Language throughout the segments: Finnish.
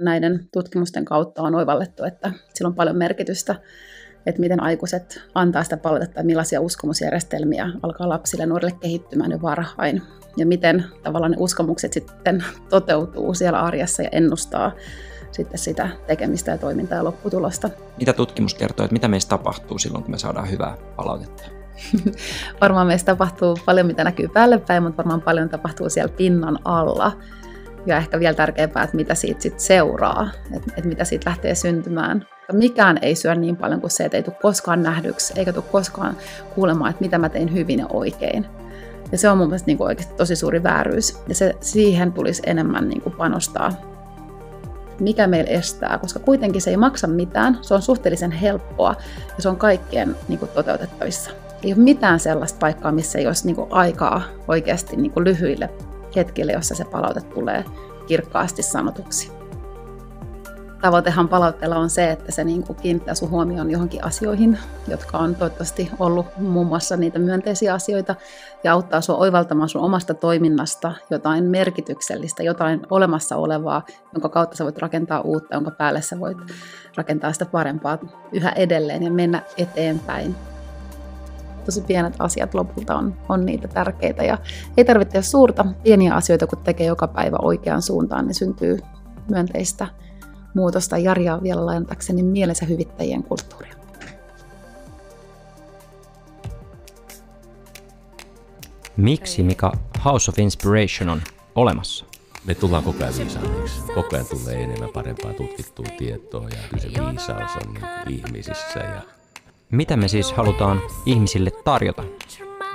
Näiden tutkimusten kautta on oivallettu, että sillä on paljon merkitystä, että miten aikuiset antaa sitä palautetta, millaisia uskomusjärjestelmiä alkaa lapsille ja nuorille kehittymään jo varhain. Ja miten tavallaan ne uskomukset sitten toteutuu siellä arjessa ja ennustaa sitten sitä tekemistä ja toimintaa ja lopputulosta. Mitä tutkimus kertoo, että mitä meistä tapahtuu silloin, kun me saadaan hyvää palautetta? Varmaan meistä tapahtuu paljon, mitä näkyy päälle päin, mutta varmaan paljon tapahtuu siellä pinnan alla. Ja ehkä vielä tärkeämpää, että mitä siitä sitten seuraa, että mitä siitä lähtee syntymään. Mikään ei syö niin paljon kuin se, että ei tule koskaan nähdyksi, eikä tule koskaan kuulemaan, että mitä mä tein hyvin ja oikein. Ja se on mun mielestä niin kuin oikeasti tosi suuri vääryys. Ja siihen tulisi enemmän niin kuin panostaa. Mikä meillä estää, koska kuitenkin se ei maksa mitään, se on suhteellisen helppoa ja se on kaikkien niin kuin toteutettavissa. Ei ole mitään sellaista paikkaa, missä ei olisi niin kuin aikaa oikeasti niin kuin lyhyille hetkille, jossa se palaute tulee kirkkaasti sanotuksi. Tavoitehan palautteella on se, että se niin kuin kiinnittää sun huomioon johonkin asioihin, jotka on toivottavasti ollut muun muassa niitä myönteisiä asioita, ja auttaa sua oivaltamaan sun omasta toiminnasta jotain merkityksellistä, jotain olemassa olevaa, jonka kautta sä voit rakentaa uutta, jonka päälle sä voit rakentaa sitä parempaa yhä edelleen ja mennä eteenpäin. Tosi pienet asiat lopulta on niitä tärkeitä, ja ei tarvitse suurta, pieniä asioita, kun tekee joka päivä oikeaan suuntaan, niin syntyy myönteistä muutosta. Jarjaa vielä lainatakseni mielensä hyvittäjien kulttuuria. Miksi, Mika, House of Inspiration on olemassa? Me tullaan koko ajan viisaamiksi. Koko ajan tulee enemmän parempaa tutkittua tietoa, ja kyllä se viisaus on niin ihmisissä. Ja mitä me siis halutaan ihmisille tarjota?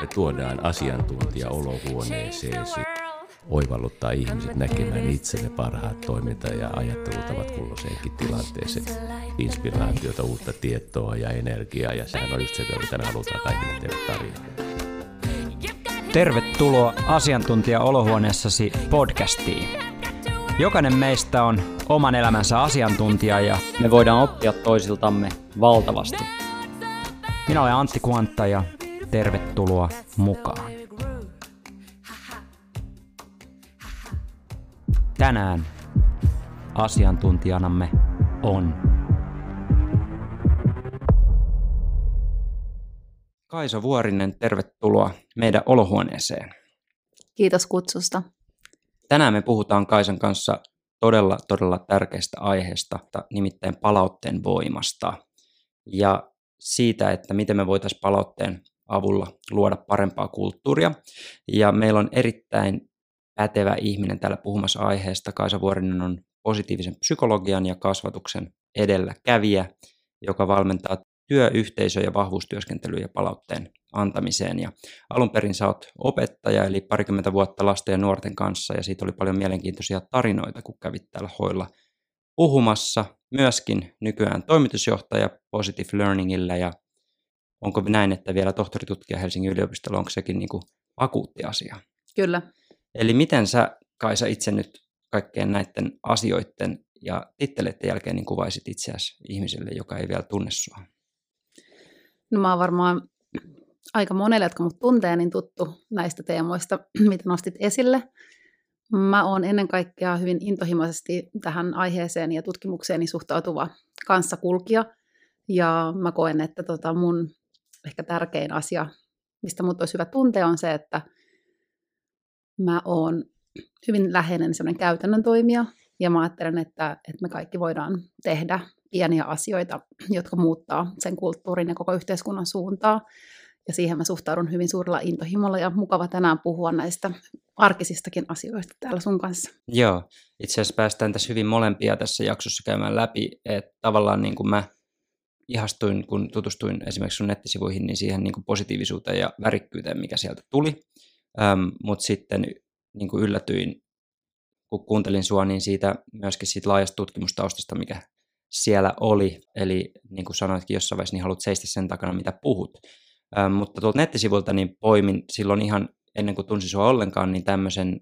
Me tuodaan asiantuntija olohuoneeseesi. Oivalluttaa ihmiset näkemään itselle parhaat toiminta- ja ajattelutavat kulloiseenkin tilanteeseen. Inspiraatiota, uutta tietoa ja energiaa, ja sehän on just se, mitä me halutaan kaikille teille tarjota. Tervetuloa asiantuntija olohuoneessasi podcastiin. Jokainen meistä on oman elämänsä asiantuntija, ja me voidaan oppia toisiltamme valtavasti. Minä olen Antti Kuantta, ja tervetuloa mukaan. Tänään asiantuntijanamme on Kaisa Vuorinen, tervetuloa meidän olohuoneeseen. Kiitos kutsusta. Tänään me puhutaan Kaisan kanssa todella tärkeästä aiheesta, nimittäin palautteen voimasta ja siitä, että miten me voitaisiin palautteen avulla luoda parempaa kulttuuria. Ja meillä on erittäin pätevä ihminen täällä puhumassa aiheesta. Kaisa Vuorinen on positiivisen psykologian ja kasvatuksen edelläkävijä, joka valmentaa työyhteisöjä ja vahvuustyöskentelyyn ja palautteen antamiseen. Ja alun perin sä oot opettaja, eli parikymmentä vuotta lasten ja nuorten kanssa, ja siitä oli paljon mielenkiintoisia tarinoita, kun kävit täällä hoilla puhumassa. Myöskin nykyään toimitusjohtaja Positive Learningillä, ja onko näin, että vielä tohtoritutkija Helsingin yliopistolla, onko sekin niin kuin akuutti asia? Kyllä. Eli miten sä, Kaisa, itse nyt kaikkeen näiden asioiden ja titteleiden jälkeen niin kuvaisit itseäsi ihmiselle, joka ei vielä tunne sua? No mä oon varmaan aika monelle, jotka mut tuntee, niin tuttu näistä teemoista, mitä nostit esille. Mä oon ennen kaikkea hyvin intohimoisesti tähän aiheeseen ja tutkimukseeni suhtautuva kanssakulkija. Ja mä koen, että mun ehkä tärkein asia, mistä mut olisi hyvä tuntea, on se, että mä oon hyvin läheinen sellainen käytännön toimija, ja mä ajattelen, että me kaikki voidaan tehdä pieniä asioita, jotka muuttaa sen kulttuurin ja koko yhteiskunnan suuntaa. Ja siihen mä suhtaudun hyvin suurella intohimolla, ja mukava tänään puhua näistä arkisistakin asioista täällä sun kanssa. Joo, itse asiassa päästään tässä hyvin molempia tässä jaksossa käymään läpi, että tavallaan niin kuin mä ihastuin, kun tutustuin esimerkiksi sun nettisivuihin, niin siihen niin kuin positiivisuuteen ja värikkyyteen, mikä sieltä tuli. Mutta sitten niin kuin yllätyin, kun kuuntelin sua, niin siitä myöskin siitä laajasta tutkimustaustasta, mikä siellä oli. Eli niin kuin sanoitkin jossain vaiheessa, niin haluat seistä sen takana, mitä puhut. Mutta tuolta nettisivuilta niin poimin silloin ihan ennen kuin tunsin sua ollenkaan, niin tämmöisen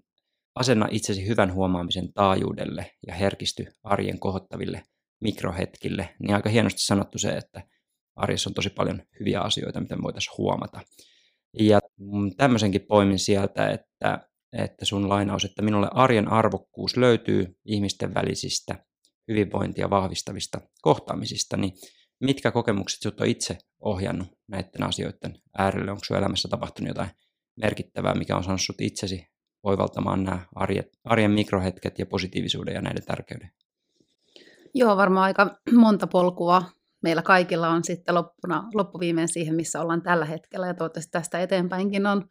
asenna itsesi hyvän huomaamisen taajuudelle ja herkisty arjen kohottaville mikrohetkille. Niin aika hienosti sanottu se, että arjessa on tosi paljon hyviä asioita, mitä me voitaisiin huomata. Ja tämmöisenkin poimin sieltä, että sun lainaus, että minulle arjen arvokkuus löytyy ihmisten välisistä hyvinvointia vahvistavista kohtaamisista, niin mitkä kokemukset sinut on itse ohjannut näiden asioiden äärelle? Onko sinun elämässä tapahtunut jotain merkittävää, mikä on saanut sinut itsesi oivaltamaan nämä arjen mikrohetket ja positiivisuuden ja näiden tärkeyden? Joo, varmaan aika monta polkua. Meillä kaikilla on sitten loppuviimein siihen, missä ollaan tällä hetkellä, ja toivottavasti tästä eteenpäinkin on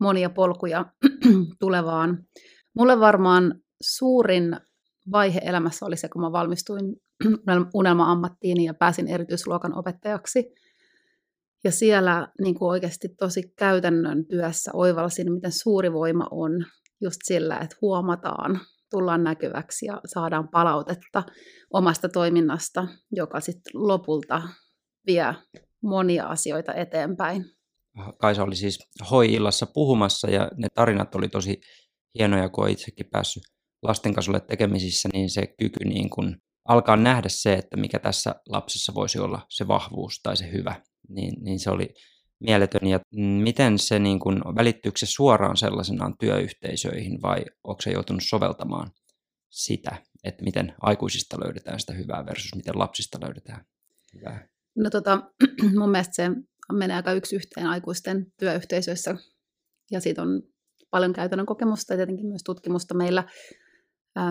monia polkuja tulevaan. Mulle varmaan suurin vaihe elämässä oli se, kun mä valmistuin unelma-ammattiin ja pääsin erityisluokan opettajaksi. Ja siellä niin kuin oikeasti tosi käytännön työssä oivalsin, miten suuri voima on just sillä, että huomataan, tullaan näkyväksi ja saadaan palautetta omasta toiminnasta, joka sitten lopulta vie monia asioita eteenpäin. Kaisa oli siis HOI-illassa puhumassa ja ne tarinat oli tosi hienoja, kun olen itsekin päässyt lasten kanssa tekemisissä, niin se kyky niin kun alkaa nähdä se, että mikä tässä lapsessa voisi olla se vahvuus tai se hyvä, niin se oli mieletön. Ja miten se, niin kun, välittyykö se suoraan sellaisenaan työyhteisöihin vai onko se joutunut soveltamaan sitä, että miten aikuisista löydetään sitä hyvää versus miten lapsista löydetään hyvää? No mun mielestä se menee aika yksi yhteen aikuisten työyhteisöissä ja siitä on paljon käytännön kokemusta ja tietenkin myös tutkimusta meillä.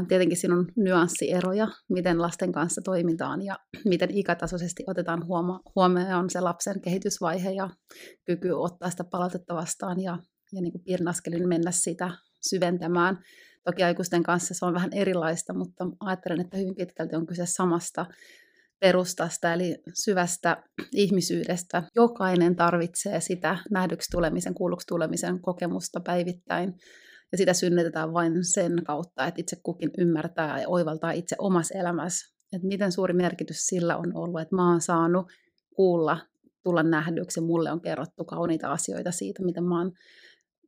Tietenkin siinä on nyanssieroja, miten lasten kanssa toimitaan ja miten ikätasoisesti otetaan huomioon se lapsen kehitysvaihe ja kyky ottaa sitä palautetta vastaan ja niin kuin pienaskelin mennä sitä syventämään. Toki aikuisten kanssa se on vähän erilaista, mutta ajattelen, että hyvin pitkälti on kyse samasta perustasta, eli syvästä ihmisyydestä. Jokainen tarvitsee sitä nähdyksi tulemisen, kuulluksi tulemisen kokemusta päivittäin. Ja sitä synnytetään vain sen kautta, että itse kukin ymmärtää ja oivaltaa itse omassa elämässä. Että miten suuri merkitys sillä on ollut, että mä oon saanut kuulla, tulla nähdyksi. Mulle on kerrottu kauniita asioita siitä, miten mä oon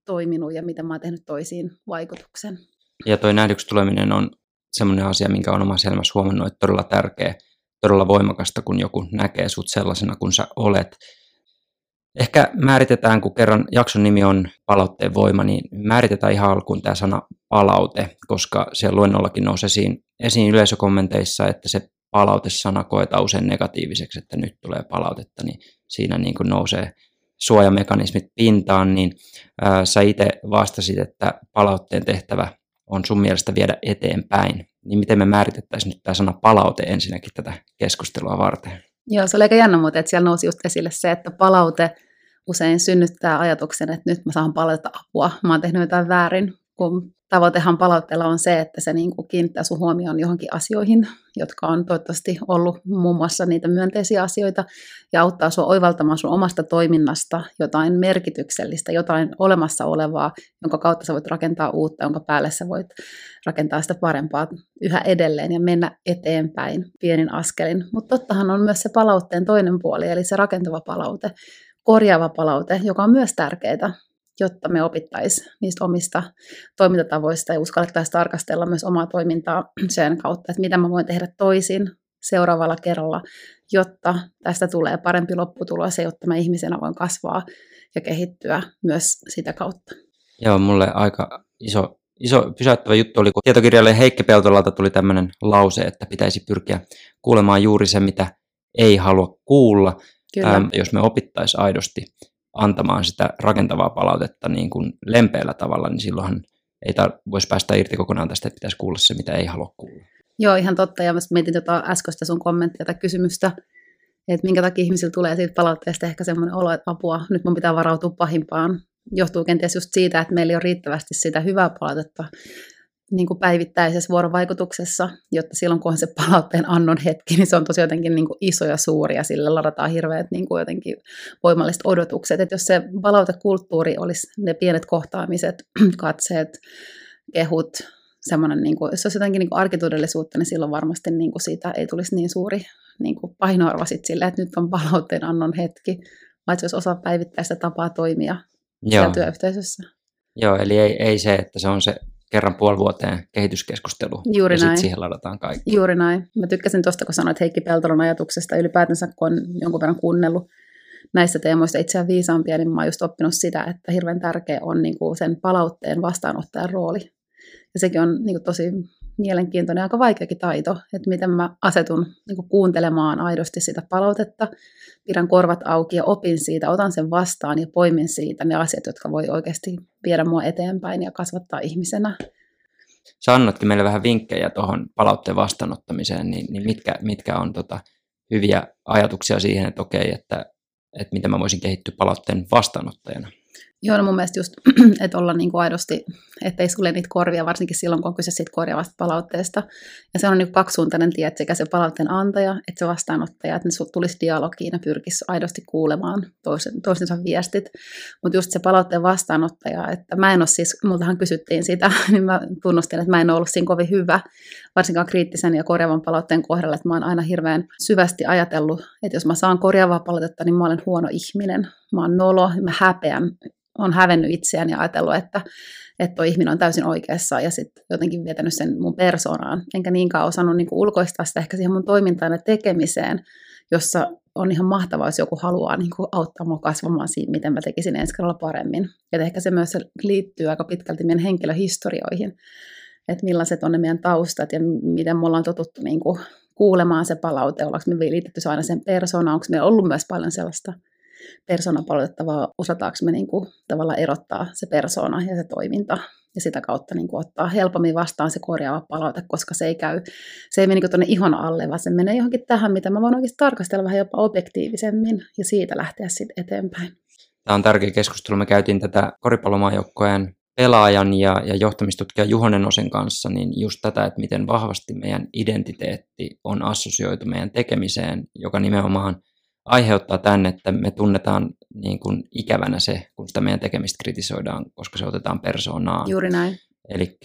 toiminut ja miten mä oon tehnyt toisiin vaikutuksen. Ja toi nähdyksi tuleminen on semmoinen asia, minkä on omassa elämässä huomannut, että todella tärkeä, todella voimakasta, kun joku näkee sut sellaisena kuin sä olet. Ehkä määritetään, kun kerran jakson nimi on palautteen voima, niin määritetään ihan alkuun tämä sana palaute, koska siellä luennollakin nousi esiin yleisökommenteissa, että se palautesana koetaan usein negatiiviseksi, että nyt tulee palautetta, niin siinä niin kuin nousee suojamekanismit pintaan, niin sä itse vastasit, että palautteen tehtävä on sun mielestä viedä eteenpäin. Niin miten me määritettäisiin nyt tämä sana palaute ensinnäkin tätä keskustelua varten? Joo, se oli aika jännä muuten, että siellä nousi just esille se, että palaute usein synnyttää ajatuksen, että nyt mä saan palautetta apua, mä oon tehnyt jotain väärin, kun tavoitehan palautteella on se, että se niin kuin kiinnittää sun huomioon johonkin asioihin, jotka on toivottavasti ollut muun muassa niitä myönteisiä asioita ja auttaa sua oivaltamaan sun omasta toiminnasta jotain merkityksellistä, jotain olemassa olevaa, jonka kautta sä voit rakentaa uutta, jonka päälle sä voit rakentaa sitä parempaa yhä edelleen ja mennä eteenpäin pienin askelin. Mutta tottahan on myös se palautteen toinen puoli, eli se rakentava palaute, korjaava palaute, joka on myös tärkeää, jotta me opittaisiin niistä omista toimintatavoista ja uskallettaisiin tarkastella myös omaa toimintaa sen kautta, että mitä mä voin tehdä toisin seuraavalla kerralla, jotta tästä tulee parempi lopputulos ja jotta mä ihmisenä voin kasvaa ja kehittyä myös sitä kautta. Joo, mulle aika iso pysäyttävä juttu oli, kun tietokirjailija Heikki Peltolalta tuli tämmöinen lause, että pitäisi pyrkiä kuulemaan juuri se, mitä ei halua kuulla, jos me opittaisiin aidosti antamaan sitä rakentavaa palautetta niin kuin lempeällä tavalla, niin silloinhan ei voisi päästä irti kokonaan tästä, että pitäisi kuulla se, mitä ei halua kuulla. Joo, ihan totta. Ja mietin äskeistä sun kommenttia tai kysymystä, että minkä takia ihmisillä tulee siitä palautteesta ehkä semmoinen olo, että apua, nyt mun pitää varautua pahimpaan. Johtuu kenties just siitä, että meillä ei ole riittävästi sitä hyvää palautetta niin kuin päivittäisessä vuorovaikutuksessa, jotta silloin kun on se palautteen annon hetki, niin se on tosi jotenkin niin kuin iso ja suuri ja sille ladataan hirveät niin kuin jotenkin voimalliset odotukset. Että jos se palautekulttuuri olisi ne pienet kohtaamiset, katseet, kehut, semmoinen, niin kuin, jos se olisi jotenkin niin kuin arkitodellisuutta, niin silloin varmasti niin kuin siitä ei tulisi niin suuri niin kuin painoarvo sille, että nyt on palautteen annon hetki, vaan se olisi osa päivittäistä tapaa toimia siellä työyhteisössä. Joo, eli ei se, että se on se kerran puoli vuoteen kehityskeskustelu. Juuri ja sitten siihen ladataan kaikki. Juuri näin. Mä tykkäsin tuosta, kun sanoit Heikki Peltolan ajatuksesta. Ylipäätänsä, kun on jonkun verran kuunnellut näistä teemoista itseään viisaampia, niin mä oon just oppinut sitä, että hirveän tärkeä on sen palautteen vastaanottajan rooli. Ja sekin on tosi mielenkiintoinen, aika vaikeakin taito, että miten mä asetun niin kuin kuuntelemaan aidosti sitä palautetta, pidän korvat auki ja opin siitä, otan sen vastaan ja poimin siitä ne asiat, jotka voi oikeasti viedä mua eteenpäin ja kasvattaa ihmisenä. Sä annatkin meille vähän vinkkejä tuohon palautteen vastaanottamiseen, niin mitkä on hyviä ajatuksia siihen, että okei, että miten mä voisin kehittyä palautteen vastaanottajana? Joo, no mun mielestä just, että olla niin kuin aidosti, ettei sulje niitä korvia, varsinkin silloin, kun on kyse siitä korjaavasta palautteesta. Ja se on niin kuin kaksisuuntainen tie, että sekä se palautteen antaja, että se vastaanottaja, että ne tulisi dialogiin ja pyrkisi aidosti kuulemaan toistensa viestit. Mutta just se palautteen vastaanottaja, että mä en ole siis, multahan kysyttiin sitä, niin mä tunnustin, että mä en ole ollut siinä kovin hyvä, varsinkaan kriittisen ja korjaavan palautteen kohdalla, että mä oon aina hirveän syvästi ajatellut, että jos mä saan korjaavaa palautetta, niin mä olen huono ihminen, mä oon nolo, mä häpeän. Olen hävennyt itseään ja ajatellut, että tuo ihminen on täysin oikeassa ja sitten jotenkin vietänyt sen mun persoonaan. Enkä niinkään osannut niin kuin ulkoistaa sitä ehkä siihen mun toimintaan ja tekemiseen, jossa on ihan mahtavaa, jos joku haluaa niin kuin auttaa mua kasvamaan siinä, miten mä tekisin ensi kerralla paremmin. Ja ehkä se myös liittyy aika pitkälti meidän henkilöhistorioihin, että millaiset on ne meidän taustat ja miten me ollaan totuttu niin kuin kuulemaan se palaute, ollaanko me liitetty se aina sen persoonaan, onko meillä ollut myös paljon sellaista persoonapalautettavaa, osataanko me niin kuin tavallaan erottaa se persoona ja se toiminta ja sitä kautta niin kuin ottaa helpommin vastaan se korjaava palaute, koska se ei mene niin kuin tuonne ihon alle, vaan se menee johonkin tähän, mitä mä voin oikeasti tarkastella vähän jopa objektiivisemmin ja siitä lähteä sitten eteenpäin. Tämä on tärkeä keskustelu. Me käytiin tätä koripallomaajoukkojen pelaajan ja johtamistutkija Juho Osen kanssa, niin just tätä, että miten vahvasti meidän identiteetti on assosioitu meidän tekemiseen, joka nimenomaan aiheuttaa tämän, että me tunnetaan niin kuin ikävänä se, kun sitä meidän tekemistä kritisoidaan, koska se otetaan persoonaan. Juuri näin. Eli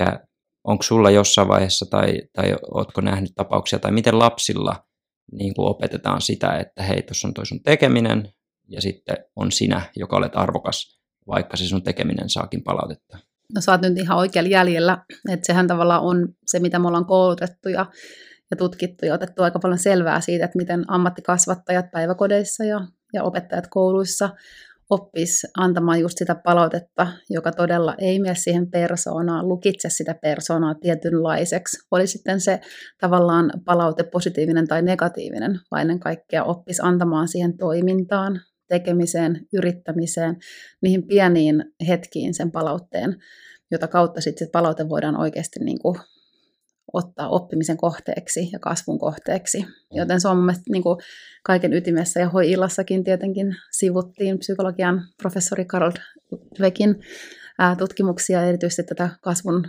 onko sulla jossain vaiheessa tai ootko nähnyt tapauksia tai miten lapsilla niin kuin opetetaan sitä, että hei, tuossa on toi sun tekeminen ja sitten on sinä, joka olet arvokas, vaikka se sun tekeminen saakin palautetta. No sä oot nyt ihan oikealla jäljellä, että sehän tavallaan on se, mitä me ollaan koulutettu ja tutkittu ja otettu aika paljon selvää siitä, että miten ammattikasvattajat päiväkodeissa ja opettajat kouluissa oppis antamaan just sitä palautetta, joka todella ei mene siihen persoonaan, lukitse sitä persoonaa tietynlaiseksi. Oli sitten se tavallaan palaute positiivinen tai negatiivinen, vaan ennen kaikkea oppis antamaan siihen toimintaan, tekemiseen, yrittämiseen, niihin pieniin hetkiin sen palautteen, jota kautta sitten se palaute voidaan oikeasti niin kuin ottaa oppimisen kohteeksi ja kasvun kohteeksi. Joten se on mun mielestä niin kuin kaiken ytimessä ja HI-illassakin tietenkin sivuttiin psykologian professori Carl Dweckin tutkimuksia, erityisesti tätä kasvun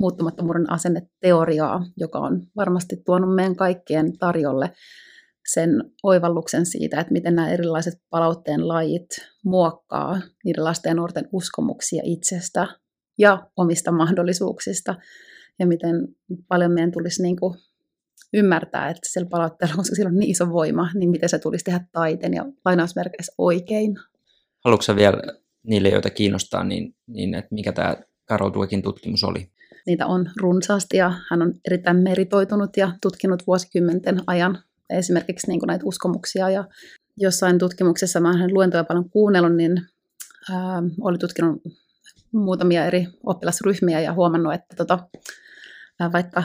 muuttumattomuuden asenneteoriaa, joka on varmasti tuonut meidän kaikkien tarjolle sen oivalluksen siitä, että miten nämä erilaiset palautteen lajit muokkaa niiden lasten ja nuorten uskomuksia itsestä ja omista mahdollisuuksista. Ja miten paljon meidän tulisi niin kuin ymmärtää, että sillä palautteella, koska sillä on niin iso voima, niin miten se tulisi tehdä taiten ja lainausmerkeissä oikein. Haluatko sä vielä niille, joita kiinnostaa, niin että mikä tämä Carl Dweckin tutkimus oli? Niitä on runsaasti ja hän on erittäin meritoitunut ja tutkinut vuosikymmenten ajan esimerkiksi niin kuin näitä uskomuksia. Ja jossain tutkimuksessa, mä hänen luentoja paljon kuunnellut, niin oli tutkinut muutamia eri oppilasryhmiä ja huomannut, että vaikka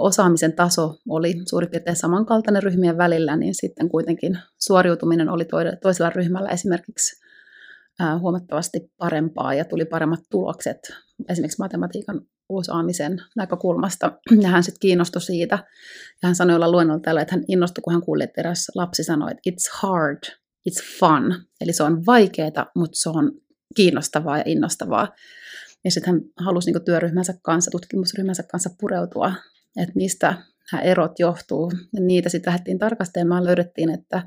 osaamisen taso oli suurin piirtein samankaltainen ryhmien välillä, niin sitten kuitenkin suoriutuminen oli toisella ryhmällä esimerkiksi huomattavasti parempaa ja tuli paremmat tulokset esimerkiksi matematiikan osaamisen näkökulmasta. Ja hän sitten kiinnostui siitä ja hän sanoi olla luennolla tällä, että hän innostui, kun hän kuuli, että eräs lapsi sanoi, että it's hard, it's fun. Eli se on vaikeaa, mutta se on kiinnostavaa ja innostavaa. Ja sitten hän halusi niin työryhmänsä kanssa, tutkimusryhmänsä kanssa pureutua, että mistä nämä erot johtuu. Ja niitä sitten lähdettiin tarkastelemaan, löydettiin, että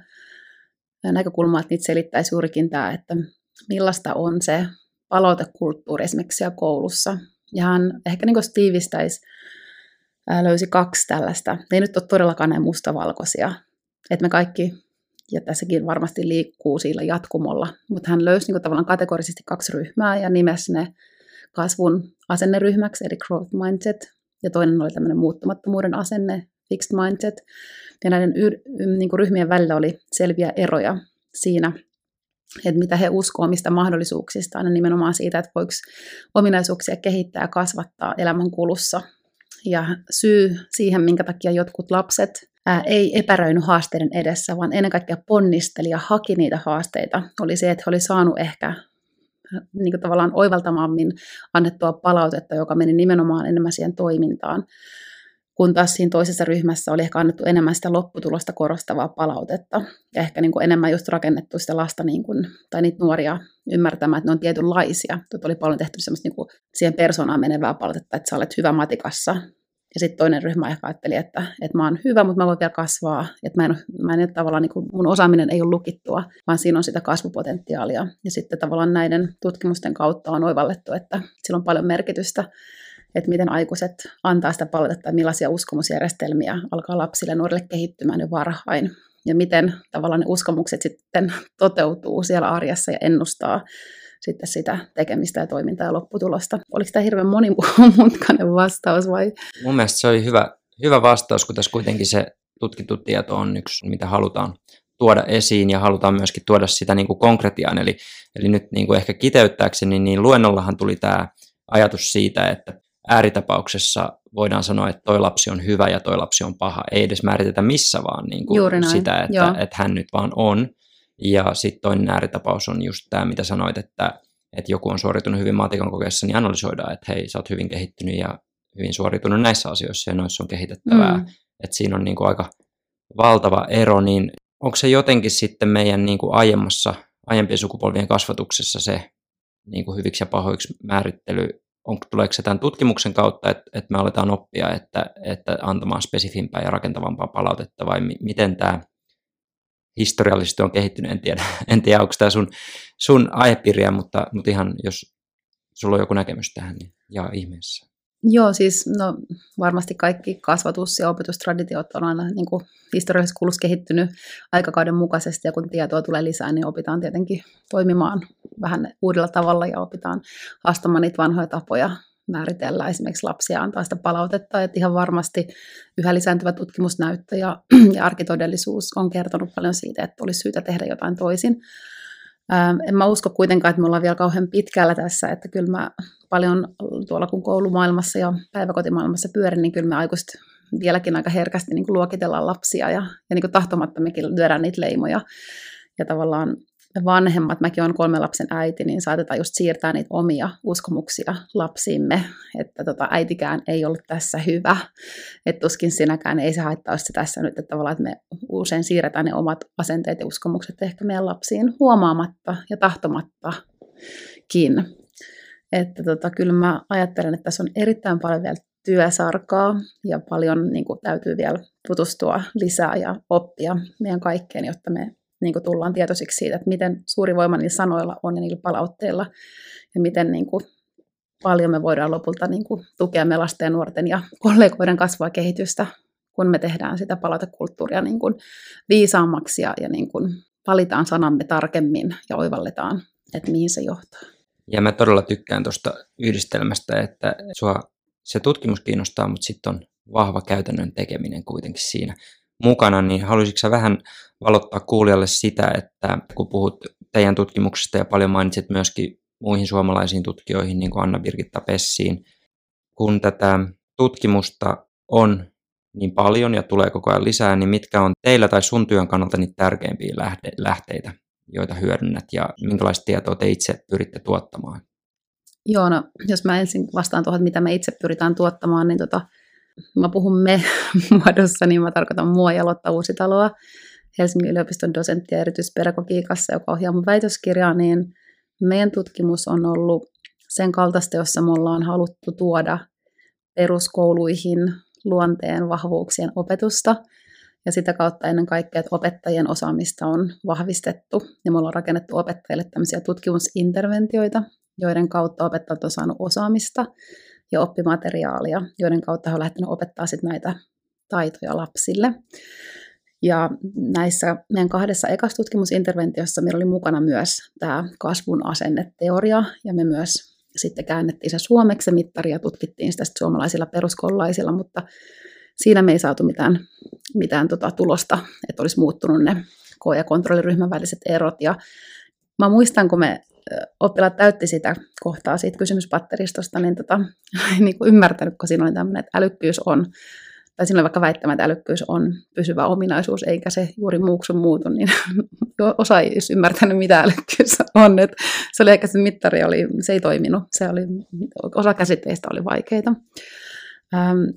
näkökulmaa, että niitä selittäisi juurikin tämä, että millaista on se palautekulttuuri esimerkiksi siellä koulussa. Ja hän ehkä niin tiivistäisi, löysi kaksi tällaista. Ne ei nyt ole todellakaan näin mustavalkoisia, että me kaikki, ja tässäkin varmasti liikkuu sillä jatkumolla, mutta hän löysi niin tavallaan kategorisesti kaksi ryhmää ja nimesi ne kasvun asenneryhmäksi, eli growth mindset, ja toinen oli tämmöinen muuttumattomuuden asenne, fixed mindset, ja näiden niin kuin ryhmien välillä oli selviä eroja siinä, että mitä he uskoo omista mahdollisuuksistaan, ja nimenomaan siitä, että voiko ominaisuuksia kehittää ja kasvattaa elämän kulussa, ja syy siihen, minkä takia jotkut lapset ei epäröinyt haasteiden edessä, vaan ennen kaikkea ponnisteli ja haki niitä haasteita, oli se, että he oli saanut ehkä niin kuin tavallaan oivaltamammin annettua palautetta, joka meni nimenomaan enemmän siihen toimintaan, kun taas siinä toisessa ryhmässä oli ehkä annettu enemmän sitä lopputulosta korostavaa palautetta ja ehkä niin kuin enemmän just rakennettu sitä lasta niin kuin, tai niitä nuoria ymmärtämään, että ne on tietynlaisia. Tuota oli paljon tehty semmoista niin kuin siihen persoonaan menevää palautetta, että sä olet hyvä matikassa. Ja sitten toinen ryhmä ehkä ajatteli, että mä oon hyvä, mutta mä voin vielä kasvaa. Että mä en ole tavallaan, niin kuin mun osaaminen ei ole lukittua, vaan siinä on sitä kasvupotentiaalia. Ja sitten tavallaan näiden tutkimusten kautta on oivallettu, että sillä on paljon merkitystä, että miten aikuiset antaa sitä palautetta, millaisia uskomusjärjestelmiä alkaa lapsille ja nuorille kehittymään jo varhain. Ja miten tavallaan ne uskomukset sitten toteutuu siellä arjessa ja ennustaa sitten sitä tekemistä ja toimintaa ja lopputulosta. Oliko tämä hirveän monimutkainen vastaus vai? Mun mielestä se oli hyvä vastaus, kun tässä kuitenkin se tutkittu tieto on yksi, mitä halutaan tuoda esiin ja halutaan myöskin tuoda sitä niin kuin konkretiaan. Eli nyt niin kuin ehkä kiteyttääkseni, niin luennollahan tuli tämä ajatus siitä, että ääritapauksessa voidaan sanoa, että toi lapsi on hyvä ja toi lapsi on paha. Ei edes määritetä missä vaan niin kuin sitä, että hän nyt vaan on. Ja sitten toinen ääritapaus on just tämä, mitä sanoit, että joku on suoritunut hyvin matikan kokeessa, niin analysoidaan, että hei, sä oot hyvin kehittynyt ja hyvin suoritunut näissä asioissa ja noissa on kehitettävää. Että siinä on niin kuin aika valtava ero, niin onko se jotenkin sitten meidän niin kuin aiempien sukupolvien kasvatuksessa se niin kuin hyviksi ja pahoiksi määrittely, tuleeko se tämän tutkimuksen kautta, että me aletaan oppia, että antamaan spesifimpää ja rakentavampaa palautetta vai miten tämä historiallisesti on kehittynyt, en tiedä onko tämä sun aihepiiriä, mutta ihan jos sulla on joku näkemys tähän, niin jaa ihmeessä. Joo, siis no, varmasti kaikki kasvatus- ja opetustraditiot on aina niin kuin historiallisessa kulussa kehittynyt aikakauden mukaisesti, ja kun tietoa tulee lisää, niin opitaan tietenkin toimimaan vähän uudella tavalla ja opitaan haastamaan niitä vanhoja tapoja määritellä esimerkiksi lapsia, antaa sitä palautetta, että ihan varmasti yhä lisääntyvä tutkimusnäyttö ja arkitodellisuus on kertonut paljon siitä, että olisi syytä tehdä jotain toisin. En mä usko kuitenkaan, että me ollaan vielä kauhean pitkällä tässä, että kyllä mä paljon tuolla kun koulumaailmassa ja päiväkotimaailmassa pyörin, niin kyllä me aikuiset vieläkin aika herkästi niin kuin luokitellaan lapsia ja niin kuin tahtomatta mekin lyödään niitä leimoja ja tavallaan vanhemmat, mäkin olen 3 lapsen äiti, niin saatetaan just siirtää niitä omia uskomuksia lapsiimme, että äitikään ei ollut tässä hyvä, että tuskin sinäkään ei se haittaa se tässä nyt, että tavallaan että me usein siirretään ne omat asenteet ja uskomukset ehkä meidän lapsiin huomaamatta ja tahtomattakin. Että kyllä mä ajattelen, että tässä on erittäin paljon vielä työsarkaa ja paljon niin kuin, täytyy vielä tutustua lisää ja oppia meidän kaikkeen, jotta me niin kuin tullaan tietoisiksi siitä, että miten suuri voima niillä sanoilla on ja niillä palautteilla ja miten niin kuin paljon me voidaan lopulta niin kuin tukea meidän lasten ja nuorten ja kollegoiden kasvua ja kehitystä, kun me tehdään sitä palautekulttuuria niin kuin viisaammaksi ja niin kuin valitaan sanamme tarkemmin ja oivalletaan, että mihin se johtaa. Ja mä todella tykkään tuosta yhdistelmästä, että sua se tutkimus kiinnostaa, mutta sitten on vahva käytännön tekeminen kuitenkin siinä mukana, niin haluaisitko sä vähän valottaa kuulijalle sitä, että kun puhut teidän tutkimuksesta ja paljon mainitsit myöskin muihin suomalaisiin tutkijoihin, niin kuin Anna-Birgitta Pessiin, kun tätä tutkimusta on niin paljon ja tulee koko ajan lisää, niin mitkä on teillä tai sun työn kannalta niitä tärkeimpiä lähteitä, joita hyödynnät ja minkälaista tietoa te itse pyritte tuottamaan? Joo, no jos mä ensin vastaan tuohon, mitä me itse pyritään tuottamaan, niin mä puhun me-muodossa, niin mä tarkoitan mua ja Lotta Uusitaloa, Helsingin yliopiston dosenttia erityispedagogiikassa, joka ohjaa mun väitöskirjaa, niin meidän tutkimus on ollut sen kaltaista, jossa me ollaan haluttu tuoda peruskouluihin luonteen vahvuuksien opetusta, ja sitä kautta ennen kaikkea, että opettajien osaamista on vahvistettu, ja me ollaan rakennettu opettajille tämmöisiä tutkimusinterventioita, joiden kautta opettajat on saanut osaamista ja oppimateriaalia, joiden kautta he on lähtenyt opettaa sit näitä taitoja lapsille. Ja näissä meidän 2 ekassa tutkimusinterventiossa meillä oli mukana myös tämä kasvun asenneteoria, ja me myös sitten käännettiin se suomeksi mittari ja tutkittiin sitä suomalaisilla peruskoululaisilla, mutta siinä me ei saatu mitään tulosta, että olisi muuttunut ne koe- ja kontrolliryhmän väliset erot. Ja mä muistan, kun me oppilaat täytti sitä kohtaa siitä kysymyspatteristosta, niin en ymmärtänyt, kun siinä oli tämmöinen, että älykkyys on, tai siinä oli vaikka väittämä, että älykkyys on pysyvä ominaisuus, eikä se juuri muuksi muutu, niin osa ei ymmärtänyt, mitä älykkyys on. Että se oli ehkä se mittari, se ei toiminut, osa käsitteistä oli vaikeita.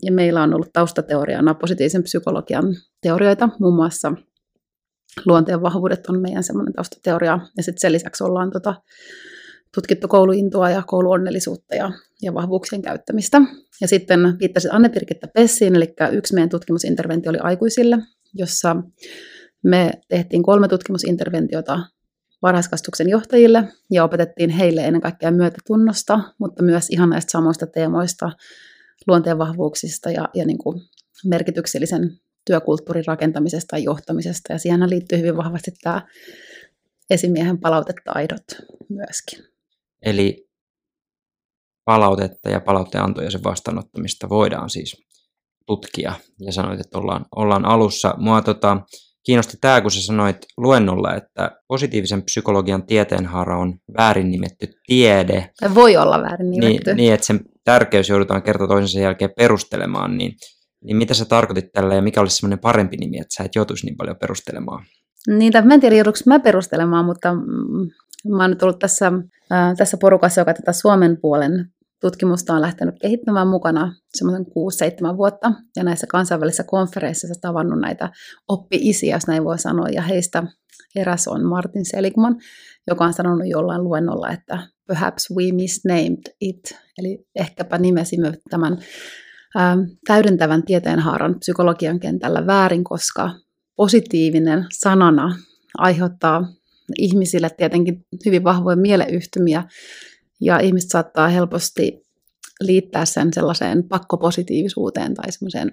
Ja meillä on ollut taustateoriana positiivisen psykologian teorioita, muun muassa luonteen vahvuudet on meidän semmoinen taustateoria, ja sitten sen lisäksi ollaan tutkittu kouluintoa ja kouluonnellisuutta ja vahvuuksien käyttämistä. Ja sitten viittasin Anna-Birgitta Pessiin, eli yksi meidän tutkimusinterventio oli aikuisille, jossa me tehtiin 3 tutkimusinterventiota varhaiskasvatuksen johtajille ja opetettiin heille ennen kaikkea myötätunnosta, mutta myös ihan näistä samoista teemoista, luonteen vahvuuksista ja niin kuin merkityksellisen työkulttuurin rakentamisesta ja johtamisesta. Ja siihen liittyy hyvin vahvasti tämä esimiehen palautetaidot myöskin. Eli palautetta ja palautteen antoja ja sen vastaanottamista voidaan siis tutkia. Ja sanoit, että ollaan alussa. Mua kiinnosti tämä, kun sä sanoit luennolla, että positiivisen psykologian tieteenhaara on väärin nimetty tiede. Tai voi olla väärin nimetty. Niin, että sen tärkeys joudutaan kerta toisensa jälkeen perustelemaan, niin mitä sä tarkoitit tällä ja mikä olisi semmoinen parempi nimi, että sä et joutuisi niin paljon perustelemaan? Niitä, mä en tiedä, jouduinko mä perustelemaan, mutta mä oon nyt ollut tässä porukassa, joka tätä Suomen puolen tutkimusta on lähtenyt kehittämään mukana semmoisen 6-7 vuotta, ja näissä kansainvälisissä konferensseissa tavannut näitä oppi-isiä, jos näin voi sanoa, ja heistä eräs on Martin Seligman, joka on sanonut jollain luennolla, että perhaps we misnamed it, eli ehkäpä nimesimme tämän täydentävän tieteenhaaran psykologian kentällä väärin, koska positiivinen sanana aiheuttaa ihmisille tietenkin hyvin vahvoja mieleyhtymiä, ja ihmiset saattaa helposti liittää sen sellaiseen pakkopositiivisuuteen tai semmoiseen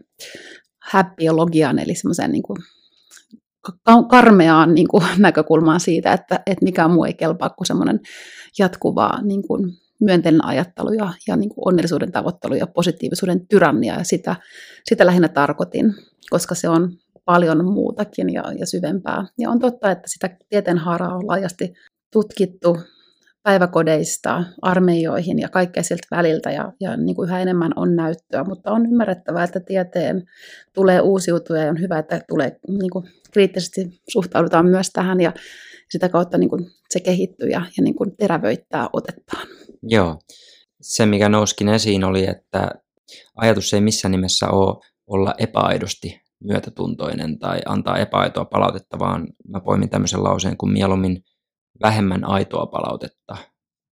häppiologiaan, eli semmoiseen niin kuin karmeaan niin kuin näkökulmaan siitä, että mikään muu ei kelpaa kuin semmoinen jatkuvaa niin kuin myönteinen ajattelu ja niin kuin onnellisuuden tavoittelu ja positiivisuuden tyrannia, ja sitä lähinnä tarkoitin, koska se on paljon muutakin ja syvempää. Ja on totta, että sitä tieteenhaaraa on laajasti tutkittu päiväkodeista, armeijoihin ja kaikkea siltä väliltä, ja niin kuin yhä enemmän on näyttöä, mutta on ymmärrettävää, että tieteen tulee uusiutua, ja on hyvä, että tulee, niin kuin kriittisesti suhtaudutaan myös tähän, ja sitä kautta niin kuin se kehittyy ja niin kuin terävöittää otettaan. Joo. Se, mikä nouskin esiin, oli, että ajatus ei missään nimessä ole olla epäaidosti myötätuntoinen tai antaa epäaitoa palautetta, vaan mä poimin tämmöisen lauseen, kun mieluummin vähemmän aitoa palautetta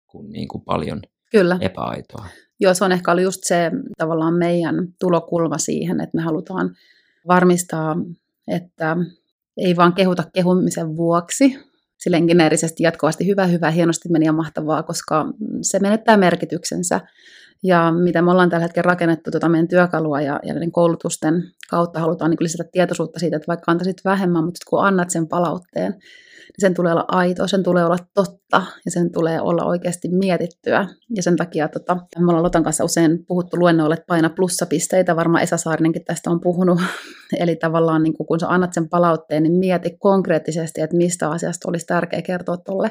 kuin niin kuin paljon Kyllä. epäaitoa. Joo, se on ehkä ollut just se tavallaan meidän tulokulma siihen, että me halutaan varmistaa, että ei vaan kehuta kehumisen vuoksi, silleen geneerisesti jatkuvasti hyvä, hienosti meni ja mahtavaa, koska se menettää merkityksensä. Ja mitä me ollaan tällä hetkellä rakennettu meidän työkalua ja näiden koulutusten kautta, halutaan niin lisätä tietoisuutta siitä, että vaikka antaisit vähemmän, mutta kun annat sen palautteen, niin sen tulee olla aito, sen tulee olla totta ja sen tulee olla oikeasti mietittyä. Ja sen takia me ollaan Lotan kanssa usein puhuttu luennoille, että paina plussapisteitä, varmaan Esa Saarinenkin tästä on puhunut. Eli tavallaan niin kun sä annat sen palautteen, niin mieti konkreettisesti, että mistä asiasta olisi tärkeää kertoa tolle.